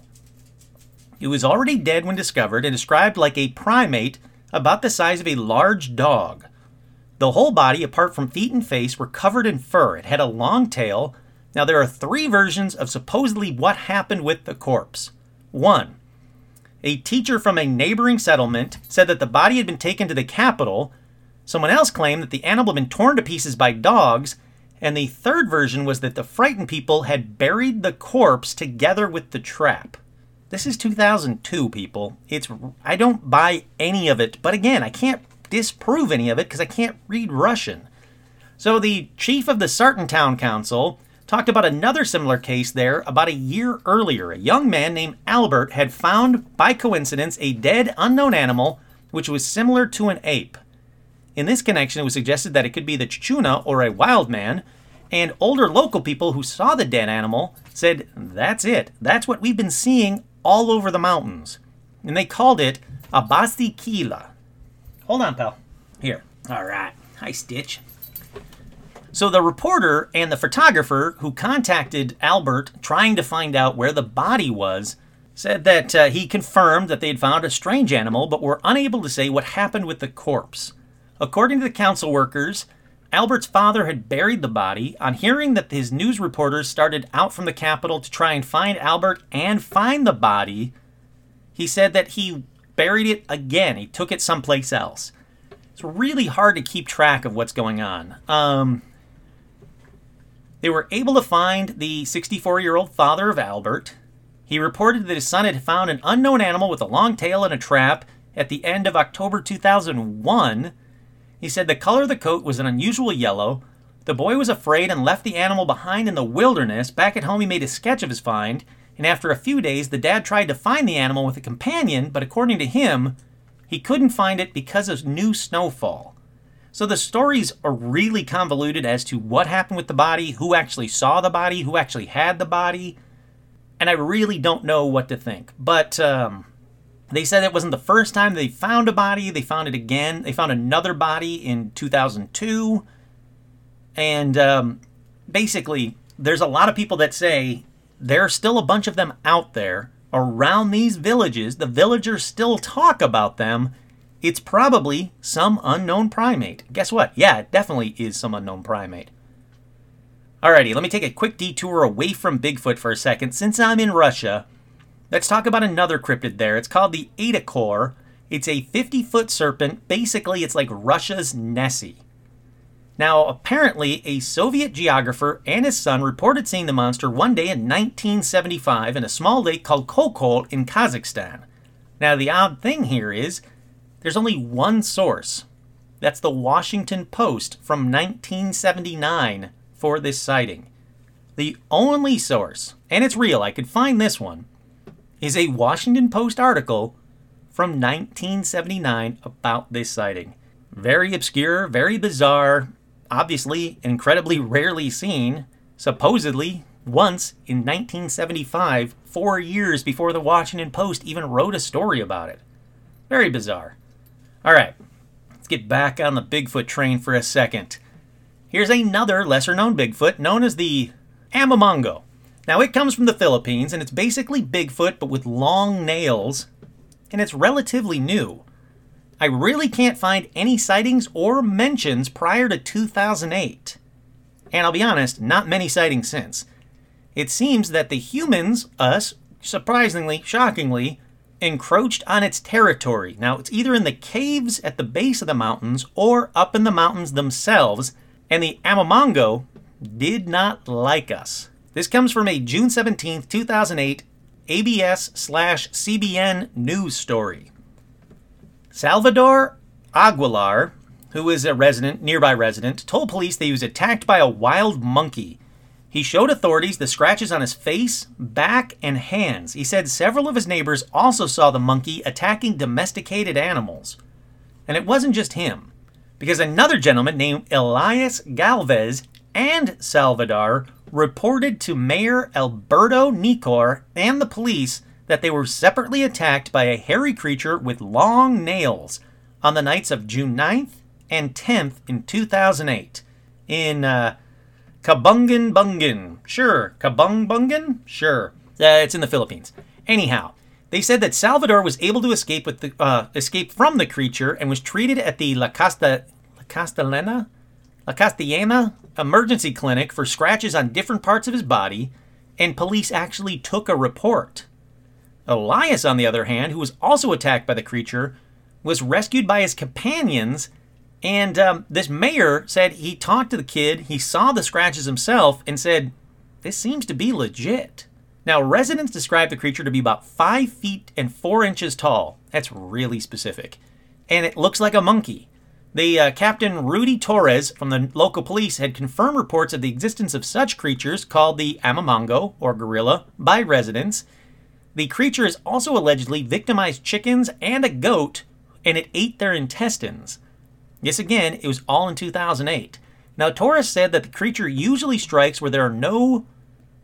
It was already dead when discovered and described like a primate about the size of a large dog. The whole body, apart from feet and face, were covered in fur. It had a long tail. Now, there are three versions of supposedly what happened with the corpse. One, a teacher from a neighboring settlement said that the body had been taken to the capital. Someone else claimed that the animal had been torn to pieces by dogs. And the third version was that the frightened people had buried the corpse together with the trap. This is two thousand two, people. It's I don't buy any of it. But again, I can't disprove any of it because I can't read Russian. So the chief of the Sarton Town Council talked about another similar case there about a year earlier. A young man named Albert had found, by coincidence, a dead unknown animal which was similar to an ape. In this connection, it was suggested that it could be the Chuchuna or a wild man, and older local people who saw the dead animal said, that's it. That's what we've been seeing all over the mountains. And they called it Abkhazia. Hold on, pal. Here. All right. Hi, Stitch. So the reporter and the photographer who contacted Albert trying to find out where the body was said that uh, he confirmed that they had found a strange animal but were unable to say what happened with the corpse. According to the council workers, Albert's father had buried the body. On hearing that his news reporters started out from the capital to try and find Albert and find the body, he said that he buried it again. He took it someplace else. It's really hard to keep track of what's going on. Um... They were able to find the sixty-four-year-old father of Albert. He reported that his son had found an unknown animal with a long tail in a trap at the end of October two thousand one. He said the color of the coat was an unusual yellow. The boy was afraid and left the animal behind in the wilderness. Back at home, he made a sketch of his find, and after a few days, the dad tried to find the animal with a companion, but according to him, he couldn't find it because of new snowfall. So the stories are really convoluted as to what happened with the body, who actually saw the body, who actually had the body, and I really don't know what to think. But um, they said it wasn't the first time they found a body. They found it again. They found another body in two thousand two. And um, basically, there's a lot of people that say there are still a bunch of them out there around these villages. The villagers still talk about them. It's probably some unknown primate. Guess what? Yeah, it definitely is some unknown primate. Alrighty, let me take a quick detour away from Bigfoot for a second. Since I'm in Russia, let's talk about another cryptid there. It's called the Aedacor. It's a fifty-foot serpent. Basically, it's like Russia's Nessie. Now, apparently, a Soviet geographer and his son reported seeing the monster one day in nineteen seventy-five in a small lake called Kokol in Kazakhstan. Now, the odd thing here is there's only one source. That's the Washington Post from nineteen seventy-nine for this sighting. The only source, and it's real, I could find this one, is a Washington Post article from nineteen seventy-nine about this sighting. Very obscure, very bizarre, obviously incredibly rarely seen, supposedly once in nineteen seventy-five, four years before the Washington Post even wrote a story about it. Very bizarre. All right, let's get back on the Bigfoot train for a second. Here's another lesser-known Bigfoot known as the Amamongo. Now, it comes from the Philippines, and it's basically Bigfoot, but with long nails, and it's relatively new. I really can't find any sightings or mentions prior to two thousand eight. And I'll be honest, not many sightings since. It seems that the humans, us, surprisingly, shockingly, encroached on its territory. Now, it's either in the caves at the base of the mountains or up in the mountains themselves, and the Amamongo did not like us. This comes from a June seventeenth, two thousand eight A B S slash C B N news story. Salvador Aguilar, who is a resident, nearby resident, told police that he was attacked by a wild monkey. He showed authorities the scratches on his face, back, and hands. He said several of his neighbors also saw the monkey attacking domesticated animals. And it wasn't just him, because another gentleman named Elias Galvez and Salvador reported to Mayor Alberto Nicor and the police that they were separately attacked by a hairy creature with long nails on the nights of June ninth and tenth in two thousand eight in uh, Kabungan-Bungan. Sure, Kabung-Bungan? Sure. Uh, it's in the Philippines. Anyhow, they said that Salvador was able to escape with the uh, escape from the creature and was treated at the La Costa La Castellana La Castellana emergency clinic for scratches on different parts of his body, and police actually took a report. Elias, on the other hand, who was also attacked by the creature, was rescued by his companions, and um, this mayor said he talked to the kid, he saw the scratches himself, and said, this seems to be legit. Now, residents described the creature to be about five feet and four inches tall. That's really specific. And it looks like a monkey. The uh, Captain Rudy Torres from the local police had confirmed reports of the existence of such creatures called the Amamongo, or gorilla, by residents. The creature has also allegedly victimized chickens and a goat, and it ate their intestines. Yes, again, it was all in two thousand eight. Now, Torres said that the creature usually strikes where there are no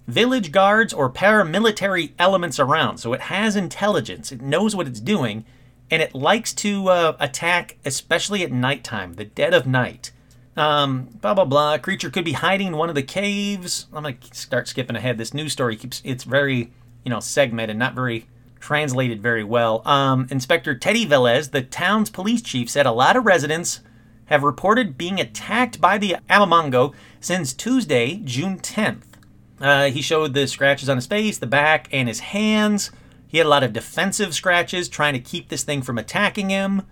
village guards or paramilitary elements around, so it has intelligence, it knows what it's doing, and it likes to uh, attack, especially at nighttime, the dead of night. Um, blah, blah, blah. Creature could be hiding in one of the caves. I'm going to start skipping ahead. This news story keeps, it's very, you know, segmented, not very translated very well. Um, Inspector Teddy Velez, the town's police chief, said a lot of residents have reported being attacked by the Amamongo since Tuesday, June tenth. Uh, he showed the scratches on his face, the back, and his hands. He had a lot of defensive scratches trying to keep this thing from attacking him.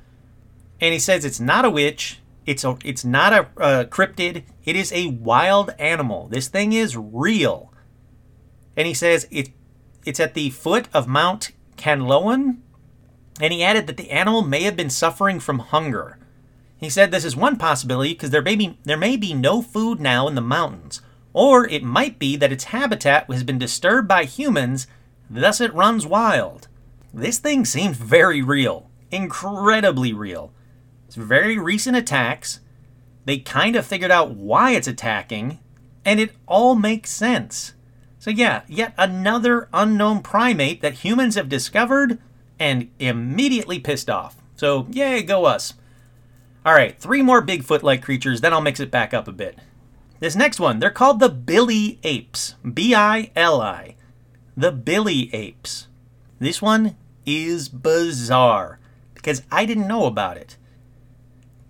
And he says it's not a witch. It's a, it's not a uh, cryptid. It is a wild animal. This thing is real. And he says it, it's at the foot of Mount Kanloan. And he added that the animal may have been suffering from hunger. He said this is one possibility because there may be, there may be no food now in the mountains. Or it might be that its habitat has been disturbed by humans, thus it runs wild. This thing seems very real, incredibly real. It's very recent attacks. They kind of figured out why it's attacking, and it all makes sense. So yeah, yet another unknown primate that humans have discovered and immediately pissed off. So yay, go us. All right, three more Bigfoot-like creatures, then I'll mix it back up a bit. This next one, they're called the Billy Apes, B I L I. The Billy Apes. This one is bizarre because I didn't know about it.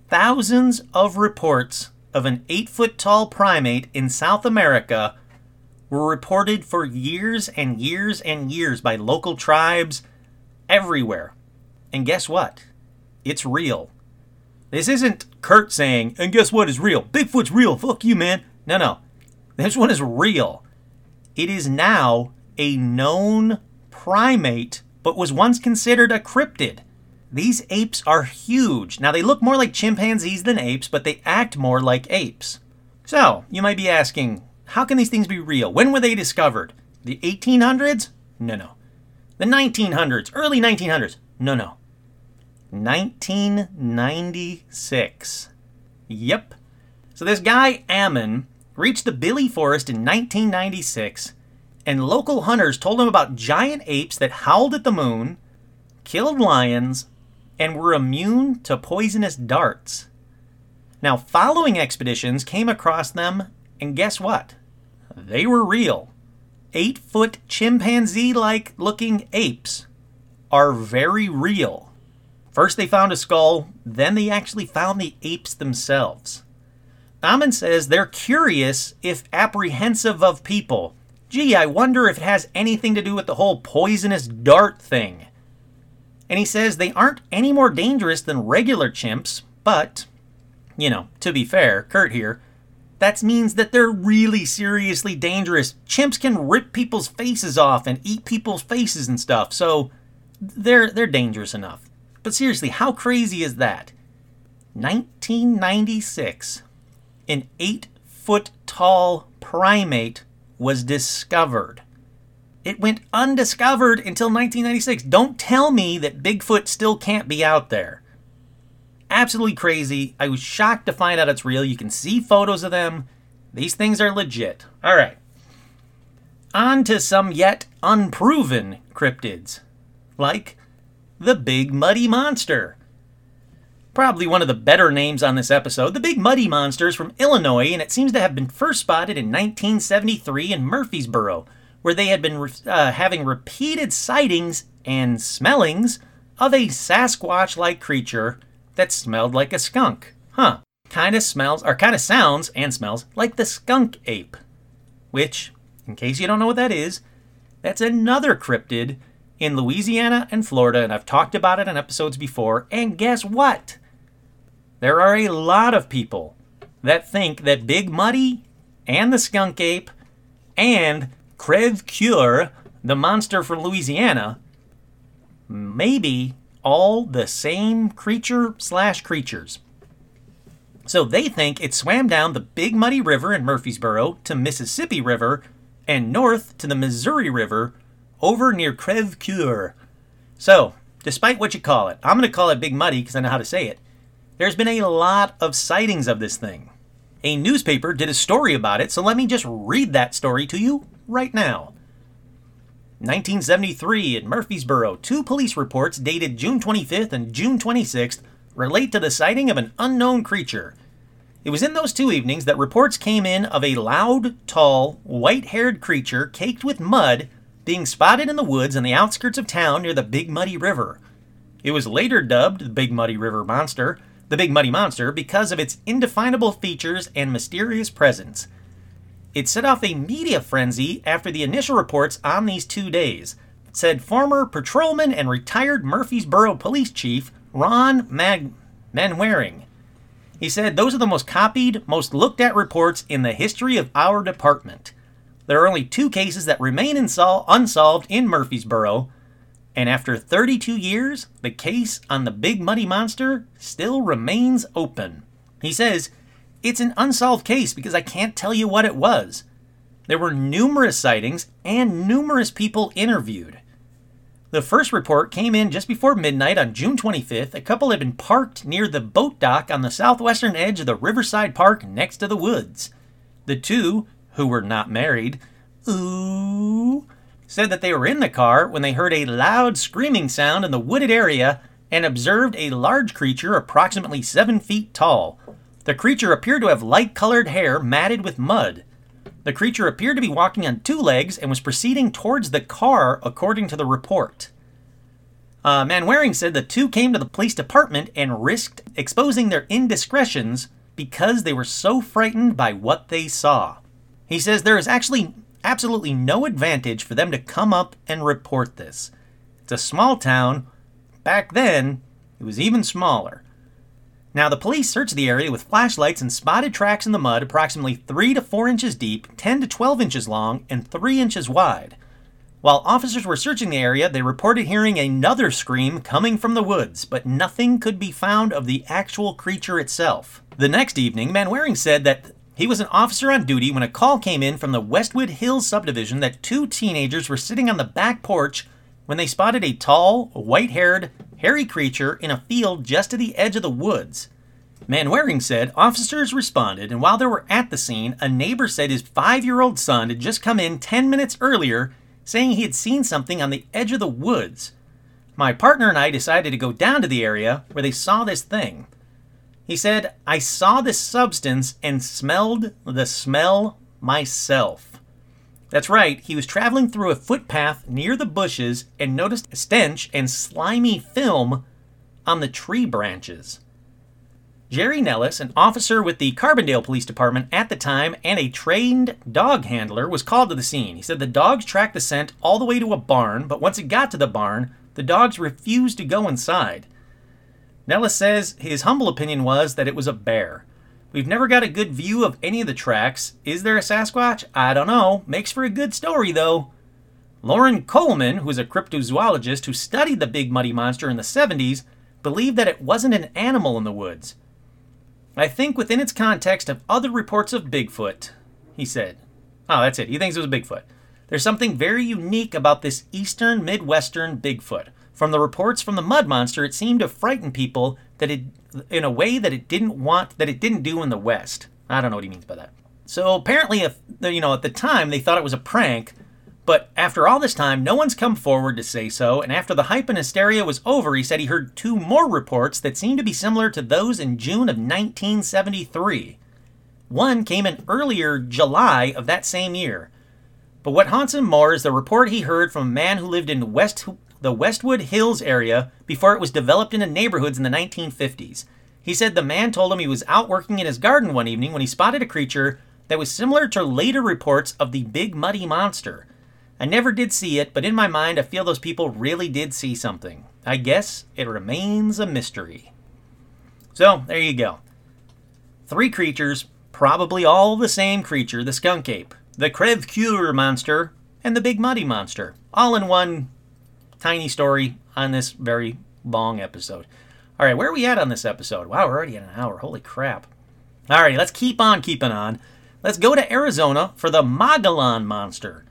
Thousands of reports of an eight-foot-tall primate in South America were reported for years and years and years by local tribes everywhere. And guess what? It's real. This isn't Kurt saying, and guess what is real? Bigfoot's real. Fuck you, man. No, no. This one is real. It is now a known primate, but was once considered a cryptid. These apes are huge. Now, they look more like chimpanzees than apes, but they act more like apes. So, you might be asking, How can these things be real? When were they discovered? The eighteen hundreds? No, no. The nineteen hundreds, early nineteen hundreds? No, no. nineteen ninety-six. Yep. So this guy, Ammon, reached the Billy Forest in nineteen ninety-six, and local hunters told him about giant apes that howled at the moon, killed lions, and were immune to poisonous darts. Now, following expeditions came across them, and guess what? They were real. Eight-foot chimpanzee-like looking apes are very real. First they found a skull, then they actually found the apes themselves. Ammon says they're curious if apprehensive of people. Gee, I wonder if it has anything to do with the whole poisonous dart thing. And he says they aren't any more dangerous than regular chimps, but, you know, to be fair, Kurt here, that means that they're really seriously dangerous. Chimps can rip people's faces off and eat people's faces and stuff, so they're they're dangerous enough. But seriously, how crazy is that? nineteen ninety-six, an eight-foot-tall primate was discovered. It went undiscovered until nineteen ninety-six. Don't tell me that Bigfoot still can't be out there. Absolutely crazy. I was shocked to find out it's real. You can see photos of them. These things are legit. All right. On to some yet unproven cryptids, like the Big Muddy Monster. Probably one of the better names on this episode. The Big Muddy Monster is from Illinois, and it seems to have been first spotted in nineteen seventy-three in Murfreesboro, where they had been uh, having repeated sightings and smellings of a Sasquatch-like creature that smelled like a skunk. Huh. Kind of smells, or kind of sounds and smells like the skunk ape, which, in case you don't know what that is, that's another cryptid in Louisiana and Florida, and I've talked about it in episodes before, and guess what? There are a lot of people that think that Big Muddy and the skunk ape and Creve Coeur, the monster from Louisiana, maybe all the same creature slash creatures. So they think it swam down the Big Muddy River in Murfreesboro to Mississippi River and north to the Missouri River over near Creve Coeur. So, despite what you call it, I'm going to call it Big Muddy because I know how to say it. There's been a lot of sightings of this thing. A newspaper did a story about it, so let me just read that story to you right now. nineteen seventy-three in Murfreesboro, two police reports dated June twenty-fifth and June twenty-sixth relate to the sighting of an unknown creature. It was in those two evenings that reports came in of a loud, tall, white-haired creature caked with mud being spotted in the woods on the outskirts of town near the Big Muddy River. It was later dubbed the Big Muddy River Monster, the Big Muddy Monster, because of its indefinable features and mysterious presence. It set off a media frenzy after the initial reports on these two days, said former patrolman and retired Murfreesboro Police Chief Ron Mag- Manwaring. He said, "Those are the most copied, most looked at reports in the history of our department. There are only two cases that remain insol- unsolved in Murfreesboro, and after thirty-two years, the case on the Big Muddy Monster still remains open." He says, "It's an unsolved case because I can't tell you what it was. There were numerous sightings and numerous people interviewed. The first report came in just before midnight on June twenty-fifth. A couple had been parked near the boat dock on the southwestern edge of the Riverside Park next to the woods. The two, who were not married, ooh, said that they were in the car when they heard a loud screaming sound in the wooded area and observed a large creature approximately seven feet tall. The creature appeared to have light-colored hair matted with mud. The creature appeared to be walking on two legs and was proceeding towards the car, according to the report." Uh, Manwaring said the two came to the police department and risked exposing their indiscretions because they were so frightened by what they saw. He says there is actually absolutely no advantage for them to come up and report this. It's a small town. Back then, it was even smaller. Now, the police searched the area with flashlights and spotted tracks in the mud approximately three to four inches deep, ten to twelve inches long, and three inches wide. While officers were searching the area, they reported hearing another scream coming from the woods, but nothing could be found of the actual creature itself. The next evening, Manwaring said that He was an officer on duty when a call came in from the Westwood Hills subdivision that two teenagers were sitting on the back porch when they spotted a tall, white-haired, hairy creature in a field just to the edge of the woods. Manwaring said officers responded, and while they were at the scene, a neighbor said his five-year-old son had just come in ten minutes earlier saying he had seen something on the edge of the woods. My partner and I decided to go down to the area where they saw this thing. He said, I saw this substance and smelled the smell myself. That's right, he was traveling through a footpath near the bushes and noticed a stench and slimy film on the tree branches. Jerry Nellis, an officer with the Carbondale Police Department at the time and a trained dog handler, was called to the scene. He said the dogs tracked the scent all the way to a barn, but once it got to the barn, the dogs refused to go inside. Nellis says his humble opinion was that it was a bear. We've never got a good view of any of the tracks. Is there a Sasquatch? I don't know. Makes for a good story, though. Lauren Coleman, who is a cryptozoologist who studied the Big Muddy Monster in the seventies, believed that it wasn't an animal in the woods. I think within its context of other reports of Bigfoot, he said. Oh, that's it. He thinks it was a Bigfoot. There's something very unique about this eastern Midwestern Bigfoot. From the reports from the Mud Monster, it seemed to frighten people that it, in a way that it didn't want, that it didn't do in the West. I don't know what he means by that. So apparently, if, you know, at the time, they thought it was a prank, but after all this time, no one's come forward to say so, and after the hype and hysteria was over, he said he heard two more reports that seemed to be similar to those in June of nineteen seventy-three. One came in earlier July of that same year. But what haunts him more is the report he heard from a man who lived in West the Westwood Hills area before it was developed into neighborhoods in the nineteen fifties. He said the man told him he was out working in his garden one evening when he spotted a creature that was similar to later reports of the Big Muddy Monster. I never did see it, but in my mind I feel those people really did see something. I guess it remains a mystery. So, there you go. Three creatures, probably all the same creature, the skunk ape, the Crevecoeur Monster, and the Big Muddy Monster, all in one tiny story on this very long episode. All right, where are we at on this episode? Wow, we're already at an hour. Holy crap. All right, let's keep on keeping on. Let's go to Arizona for the Mogollon Monster.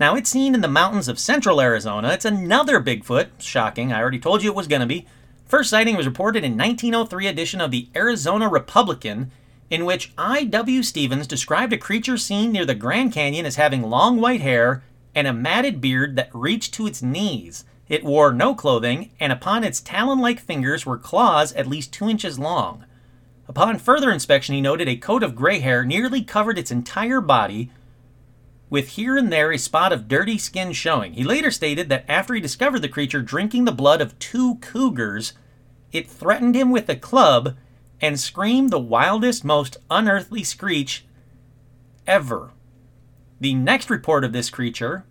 Now, it's seen in the mountains of central Arizona. It's another Bigfoot. Shocking. I already told you it was going to be. First sighting was reported in nineteen oh three edition of the Arizona Republican, in which I W Stevens described a creature seen near the Grand Canyon as having long white hair and a matted beard that reached to its knees. It wore no clothing, and upon its talon-like fingers were claws at least two inches long. Upon further inspection, he noted a coat of gray hair nearly covered its entire body, with here and there a spot of dirty skin showing. He later stated that after he discovered the creature drinking the blood of two cougars, it threatened him with a club and screamed the wildest, most unearthly screech ever. The next report of this creature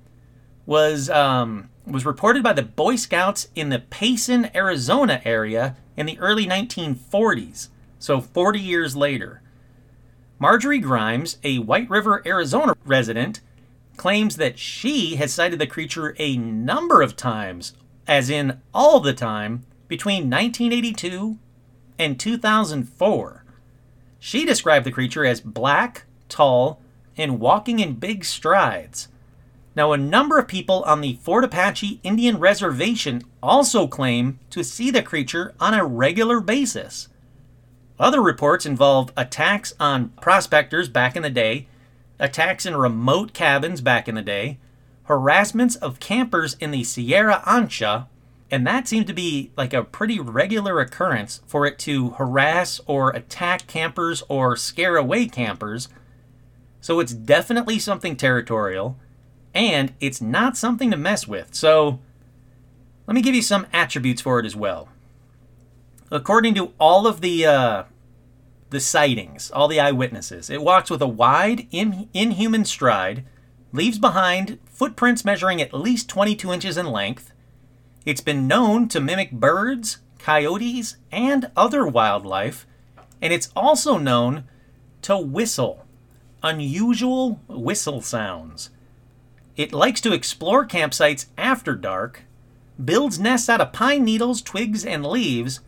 was um, was reported by the Boy Scouts in the Payson, Arizona area in the early nineteen forties, so forty years later. Marjorie Grimes, a White River, Arizona resident, claims that she has sighted the creature a number of times, as in all the time, between nineteen eighty-two and two thousand four. She described the creature as black, tall, and walking in big strides. Now, a number of people on the Fort Apache Indian Reservation also claim to see the creature on a regular basis. Other reports involve attacks on prospectors back in the day, attacks in remote cabins back in the day, harassments of campers in the Sierra Ancha, and that seemed to be like a pretty regular occurrence for it to harass or attack campers or scare away campers. So it's definitely something territorial, and it's not something to mess with. So let me give you some attributes for it as well. According to all of the uh, the sightings, all the eyewitnesses, it walks with a wide, in, inhuman stride, leaves behind footprints measuring at least twenty-two inches in length. It's been known to mimic birds, coyotes, and other wildlife, and it's also known to whistle. Unusual whistle sounds. It likes to explore campsites after dark, builds nests out of pine needles, twigs, and leaves,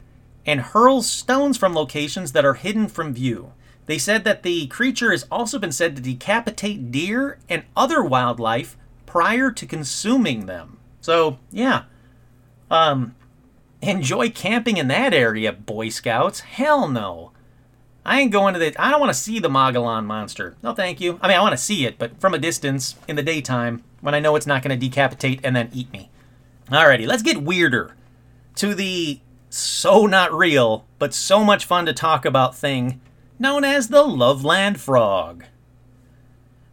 and hurls stones from locations that are hidden from view. They said that the creature has also been said to decapitate deer and other wildlife prior to consuming them. So, yeah. Um, enjoy camping in that area, Boy Scouts. Hell no. I ain't going to the... I don't want to see the Mogollon monster. No, thank you. I mean, I want to see it, but from a distance, in the daytime, when I know it's not going to decapitate and then eat me. Alrighty, let's get weirder. To the so not real, but so much fun to talk about thing known as the Loveland Frog.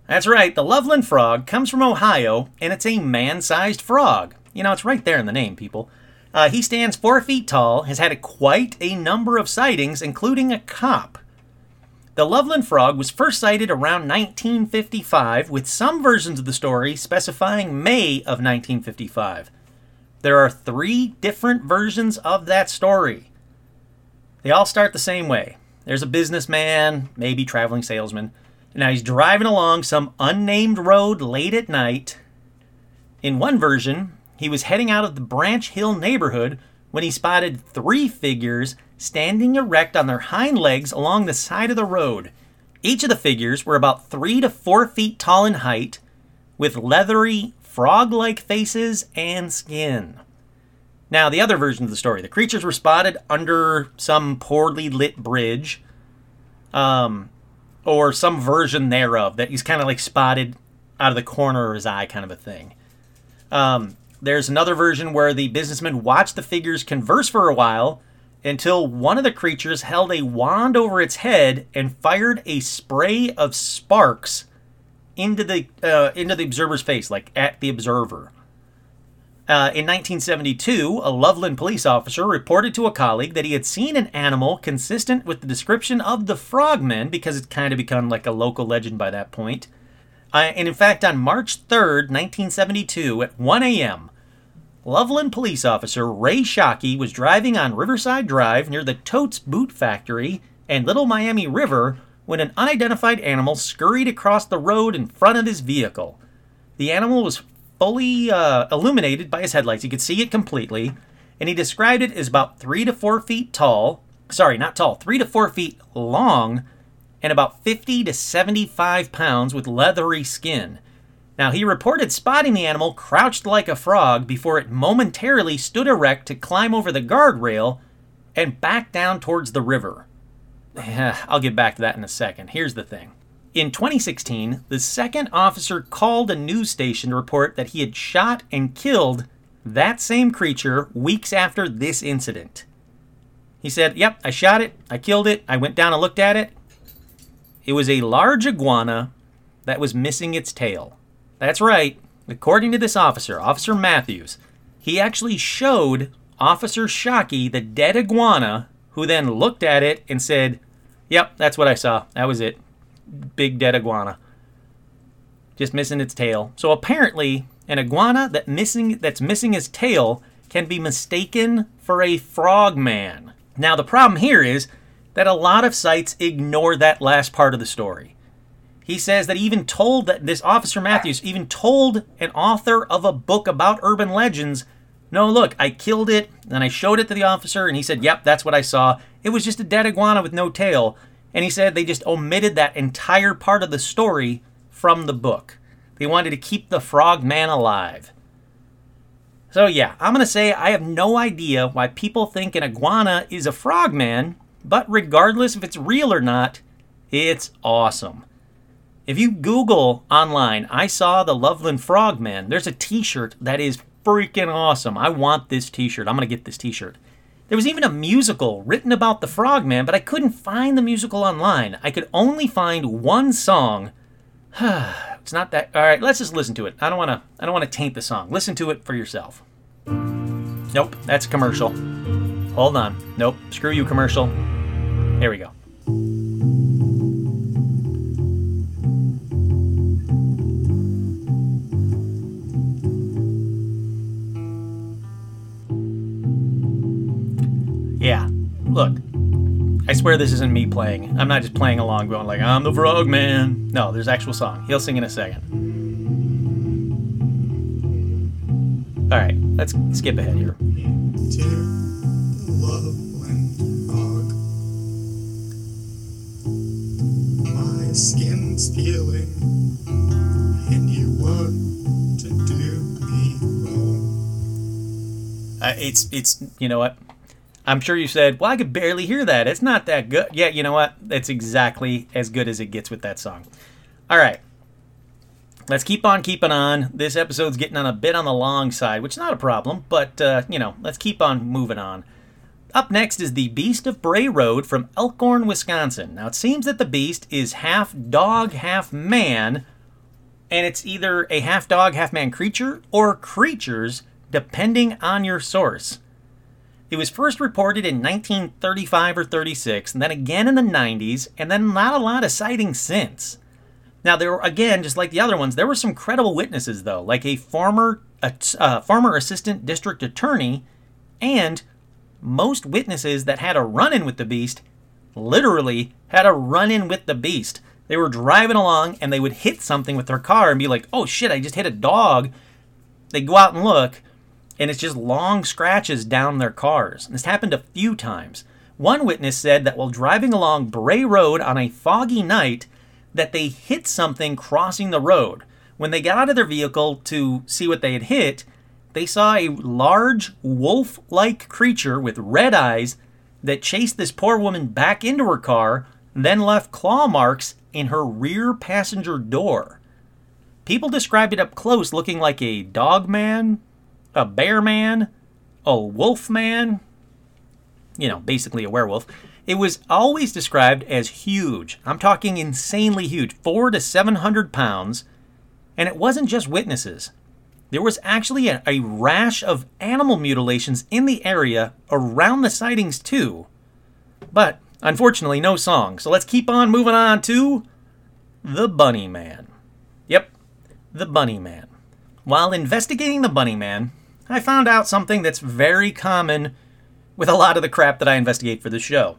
That's right, the Loveland Frog comes from Ohio, and it's a man-sized frog. You know, it's right there in the name, people. Uh, he stands four feet tall, has had a, quite a number of sightings, including a cop. The Loveland Frog was first sighted around nineteen fifty-five, with some versions of the story specifying May of nineteen fifty-five. There are three different versions of that story. They all start the same way. There's a businessman, maybe traveling salesman. Now he's driving along some unnamed road late at night. In one version, he was heading out of the Branch Hill neighborhood when he spotted three figures standing erect on their hind legs along the side of the road. Each of the figures were about three to four feet tall in height, with leathery, frog-like faces and skin. Now, the other version of the story, the creatures were spotted under some poorly lit bridge, um, or some version thereof that he's kind of like spotted out of the corner of his eye kind of a thing. Um... There's another version where the businessman watched the figures converse for a while until one of the creatures held a wand over its head and fired a spray of sparks into the uh, into the observer's face, like at the observer. Uh, in nineteen seventy-two, a Loveland police officer reported to a colleague that he had seen an animal consistent with the description of the frogmen, because it's kind of become like a local legend by that point. Uh, and in fact, on March third, nineteen seventy-two, at one a.m., Loveland police officer Ray Shockey was driving on Riverside Drive near the Totes Boot Factory and Little Miami River when an unidentified animal scurried across the road in front of his vehicle. The animal was fully uh, illuminated by his headlights. He could see it completely, and he described it as about three to four feet tall, sorry, not tall, three to four feet long, and about fifty to seventy-five pounds with leathery skin. Now, he reported spotting the animal crouched like a frog before it momentarily stood erect to climb over the guardrail and back down towards the river. I'll get back to that in a second. Here's the thing. In twenty sixteen, the second officer called a news station to report that he had shot and killed that same creature weeks after this incident. He said, "Yep, I shot it, I killed it, I went down and looked at it. It was a large iguana that was missing its tail." That's right. According to this officer, Officer Matthews, he actually showed Officer Shockey the dead iguana, who then looked at it and said, "Yep, that's what I saw. That was it. Big dead iguana. Just missing its tail." So apparently, an iguana that missing that's missing its tail can be mistaken for a frogman. Now, the problem here is that a lot of sites ignore that last part of the story. He says that he even told that this Officer Matthews even told an author of a book about urban legends, "No, look, I killed it, and I showed it to the officer, and he said, yep, that's what I saw. It was just a dead iguana with no tail." And he said they just omitted that entire part of the story from the book. They wanted to keep the frogman alive. So yeah, I'm going to say I have no idea why people think an iguana is a frogman, but regardless if it's real or not, it's awesome. If you Google online, "I saw the Loveland Frogman," there's a t-shirt that is freaking awesome. I want this t-shirt. I'm going to get this t-shirt. There was even a musical written about the Frogman, but I couldn't find the musical online. I could only find one song. It's not that... All right, let's just listen to it. I don't want to I don't want to taint the song. Listen to it for yourself. Nope, that's commercial. Hold on. Nope, screw you, commercial. Here we go. Yeah, look. I swear this isn't me playing. I'm not just playing along going like, "I'm the frogman." No, there's actual song. He'll sing in a second. All right, let's skip ahead here. Loveland Frog. my skin's peeling, and you want to do me wrong. Uh, it's, it's, you know what? I'm sure you said, well, I could barely hear that. It's not that good. Yeah, you know what? That's exactly as good as it gets with that song. All right. Let's keep on keeping on. This episode's getting on a bit on the long side, which is not a problem, but, uh, you know, let's keep on moving on. Up next is the Beast of Bray Road from Elkhorn, Wisconsin. Now, it seems that the beast is half dog, half man, and it's either a half dog, half man creature or creatures, depending on your source. It was first reported in nineteen thirty-five or thirty-six, and then again in the nineties, and then not a lot of sightings since. Now, there were, again, just like the other ones, there were some credible witnesses, though, like a former, a, uh, former assistant district attorney, and most witnesses that had a run-in with the beast literally had a run-in with the beast. They were driving along, and they would hit something with their car and be like, oh, shit, I just hit a dog. They go out and look, and it's just long scratches down their cars. And this happened a few times. One witness said that while driving along Bray Road on a foggy night, that they hit something crossing the road. When they got out of their vehicle to see what they had hit, they saw a large wolf-like creature with red eyes that chased this poor woman back into her car, then left claw marks in her rear passenger door. People described it up close looking like a dog man, a bear man, a wolf man, you know, basically a werewolf. It was always described as huge. I'm talking insanely huge, four to seven hundred pounds. And it wasn't just witnesses. There was actually a, a rash of animal mutilations in the area around the sightings too. But unfortunately, no song. So let's keep on moving on to the Bunny Man. Yep, the Bunny Man. While investigating the Bunny Man, I found out something that's very common with a lot of the crap that I investigate for the show.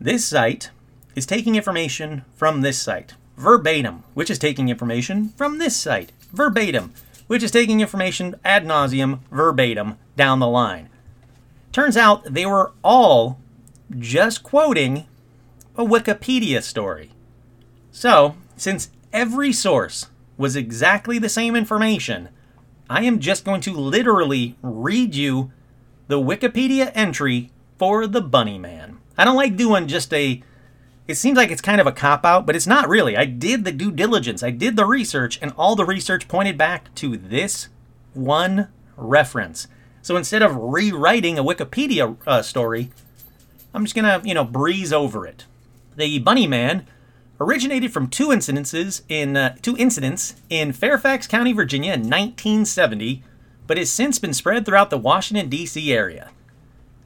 This site is taking information from this site, verbatim, which is taking information from this site, verbatim, which is taking information ad nauseum, verbatim, down the line. Turns out they were all just quoting a Wikipedia story. So, since every source was exactly the same information, I am just going to literally read you the Wikipedia entry for the Bunny Man. I don't like doing just a, it seems like it's kind of a cop-out, but it's not really. I did the due diligence. I did the research, and all the research pointed back to this one reference. So instead of rewriting a Wikipedia uh, story, I'm just going to, you know, breeze over it. The Bunny Man originated from two incidences in uh, two incidents in Fairfax County, Virginia in nineteen seventy, but has since been spread throughout the Washington, D C area.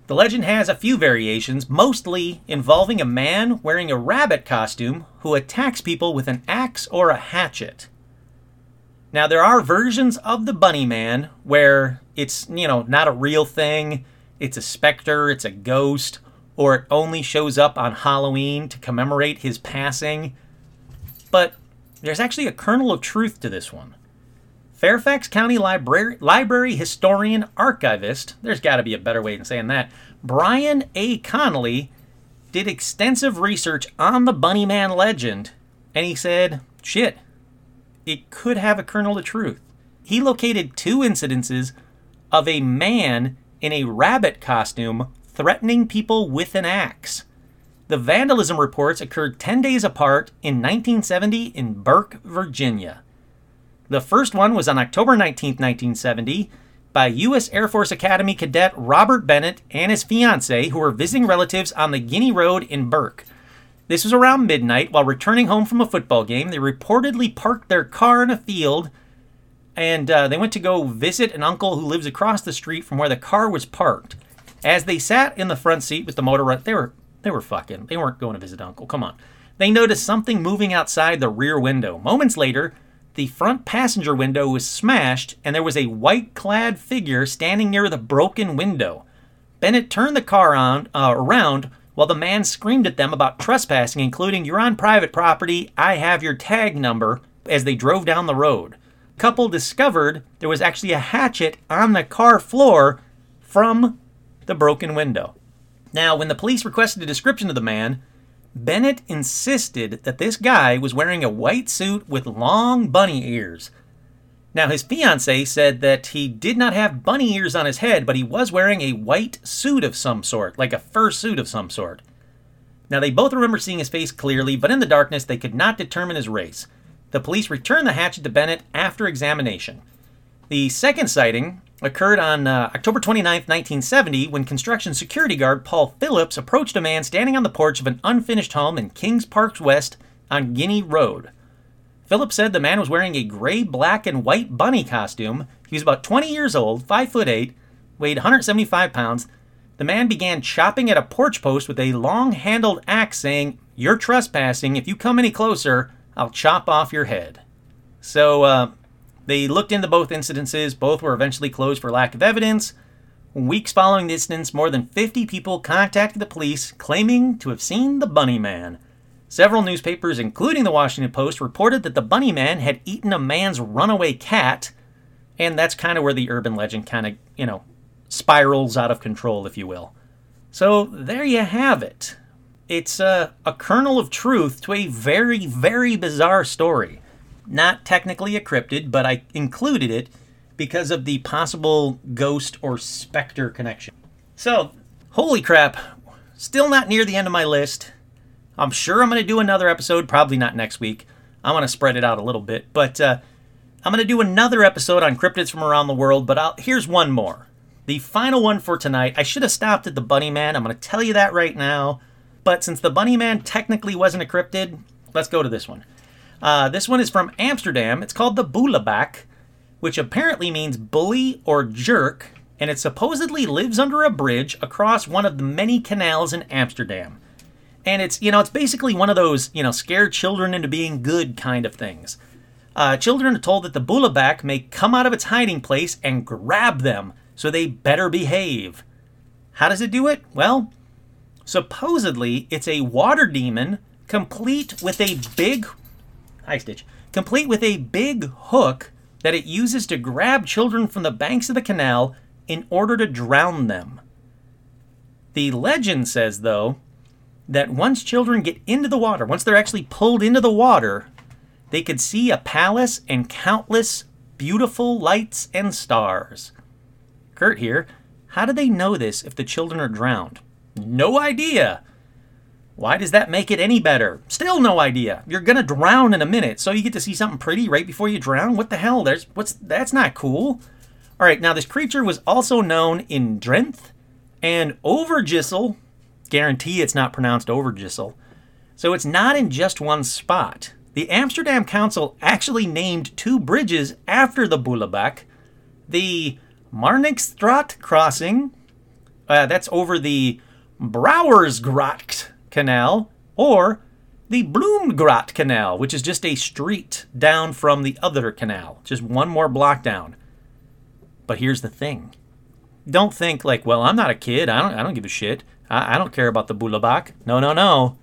The legend has a few variations, mostly involving a man wearing a rabbit costume who attacks people with an axe or a hatchet. Now, there are versions of the Bunny Man where it's, you know, not a real thing, it's a specter, it's a ghost, or it only shows up on Halloween to commemorate his passing. But there's actually a kernel of truth to this one. Fairfax County Library, Library historian archivist, there's got to be a better way than saying that, Brian A. Connolly did extensive research on the Bunny Man legend, and he said, shit, it could have a kernel of truth. He located two incidences of a man in a rabbit costume threatening people with an axe. The vandalism reports occurred ten days apart in nineteen seventy in Burke, Virginia. The first one was on October nineteenth, nineteen seventy, by U S Air Force Academy cadet Robert Bennett and his fiancée, who were visiting relatives on the Guinea Road in Burke. This was around midnight. While returning home from a football game, they reportedly parked their car in a field, and uh, they went to go visit an uncle who lives across the street from where the car was parked. As they sat in the front seat with the motor running, they were, they were fucking, they weren't going to visit uncle, come on. They noticed something moving outside the rear window. Moments later, the front passenger window was smashed, and there was a white-clad figure standing near the broken window. Bennett turned the car on, uh, around while the man screamed at them about trespassing, including, "You're on private property, I have your tag number," as they drove down the road. Couple discovered there was actually a hatchet on the car floor from the broken window. Now, when the police requested a description of the man, Bennett insisted that this guy was wearing a white suit with long bunny ears. Now, his fiancée said that he did not have bunny ears on his head, but he was wearing a white suit of some sort, like a fur suit of some sort. Now, they both remember seeing his face clearly, but in the darkness, they could not determine his race. The police returned the hatchet to Bennett after examination. The second sighting occurred on uh, October twenty-ninth, nineteen seventy, when construction security guard Paul Phillips approached a man standing on the porch of an unfinished home in Kings Park West on Guinea Road. Phillips said the man was wearing a gray, black, and white bunny costume. He was about twenty years old, five foot eight, weighed one hundred seventy-five pounds. The man began chopping at a porch post with a long-handled axe, saying, "You're trespassing. If you come any closer, I'll chop off your head." So, uh, they looked into both incidences. Both were eventually closed for lack of evidence. Weeks following the incidents, more than fifty people contacted the police, claiming to have seen the bunny man. Several newspapers, including the Washington Post, reported that the bunny man had eaten a man's runaway cat, and that's kind of where the urban legend kind of, you know, spirals out of control, if you will. So, there you have it. It's uh, a kernel of truth to a very, very bizarre story. Not technically a cryptid, but I included it because of the possible ghost or specter connection. So, holy crap, still not near the end of my list. I'm sure I'm going to do another episode, probably not next week. I want to spread it out a little bit, but uh, I'm going to do another episode on cryptids from around the world, but I'll, here's one more. The final one for tonight. I should have stopped at the bunny man. I'm going to tell you that right now, but since the bunny man technically wasn't a cryptid, let's go to this one. Uh, this one is from Amsterdam. It's called the boelebak, which apparently means bully or jerk, and it supposedly lives under a bridge across one of the many canals in Amsterdam. And it's, you know, it's basically one of those, you know, scare children into being good kind of things. Uh, children are told that the boelebak may come out of its hiding place and grab them, so they better behave. How does it do it? Well, supposedly it's a water demon complete with a big... Hi, Stitch. Complete with a big hook that it uses to grab children from the banks of the canal in order to drown them. The legend says, though, that once children get into the water, once they're actually pulled into the water, they could see a palace and countless beautiful lights and stars. Kurt here, how do they know this if the children are drowned? No idea. Why does that make it any better? Still no idea. You're going to drown in a minute, so you get to see something pretty right before you drown? What the hell? There's what's that's not cool. All right, now this creature was also known in Drenthe and Overijssel. Guarantee it's not pronounced Overijssel. So it's not in just one spot. The Amsterdam Council actually named two bridges after the boelebak. The Marnixstraat crossing, uh, that's over the Brouwersgracht Canal, or the Bloemgracht Canal, which is just a street down from the other canal, just one more block down. But here's the thing. Don't think like, well, I'm not a kid. I don't, I don't give a shit. I don't care about the boelebak. No, no, no.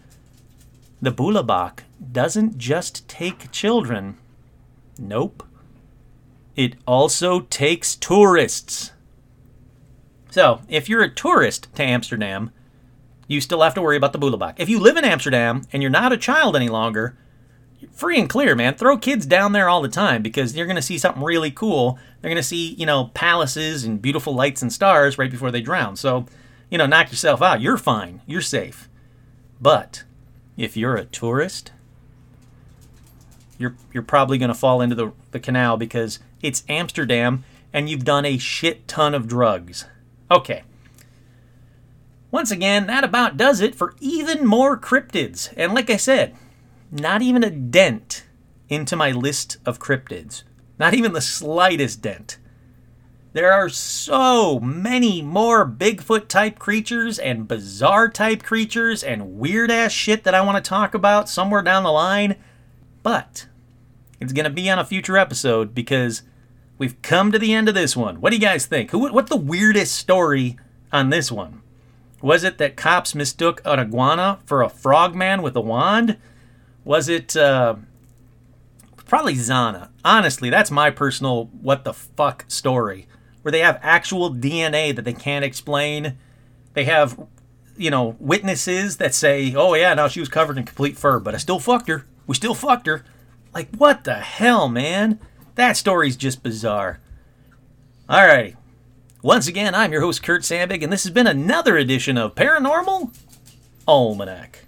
The boelebak doesn't just take children. Nope. It also takes tourists. So, if you're a tourist to Amsterdam, you still have to worry about the boelebak. If you live in Amsterdam and you're not a child any longer, free and clear, man. Throw kids down there all the time because you're going to see something really cool. They're going to see, you know, palaces and beautiful lights and stars right before they drown. So, you know, knock yourself out. You're fine. You're safe. But if you're a tourist, you're you're probably going to fall into the, the canal because it's Amsterdam and you've done a shit ton of drugs. Okay. Once again, that about does it for even more cryptids. And like I said, not even a dent into my list of cryptids. Not even the slightest dent. There are so many more Bigfoot-type creatures and bizarre-type creatures and weird-ass shit that I want to talk about somewhere down the line, but it's going to be on a future episode because we've come to the end of this one. What do you guys think? Who? What's the weirdest story on this one? Was it that cops mistook an iguana for a frogman with a wand? Was it... Uh, probably Zana. Honestly, that's my personal what-the-fuck story, where they have actual D N A that they can't explain. They have you know, witnesses that say, oh, yeah, no, she was covered in complete fur, but I still fucked her. We still fucked her. Like, what the hell, man? That story's just bizarre. All right. Once again, I'm your host, Kurt Sandvig, and this has been another edition of Paranormal Almanac.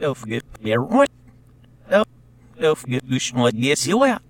Don't forget, everyone. Don't forget, you should not get silly.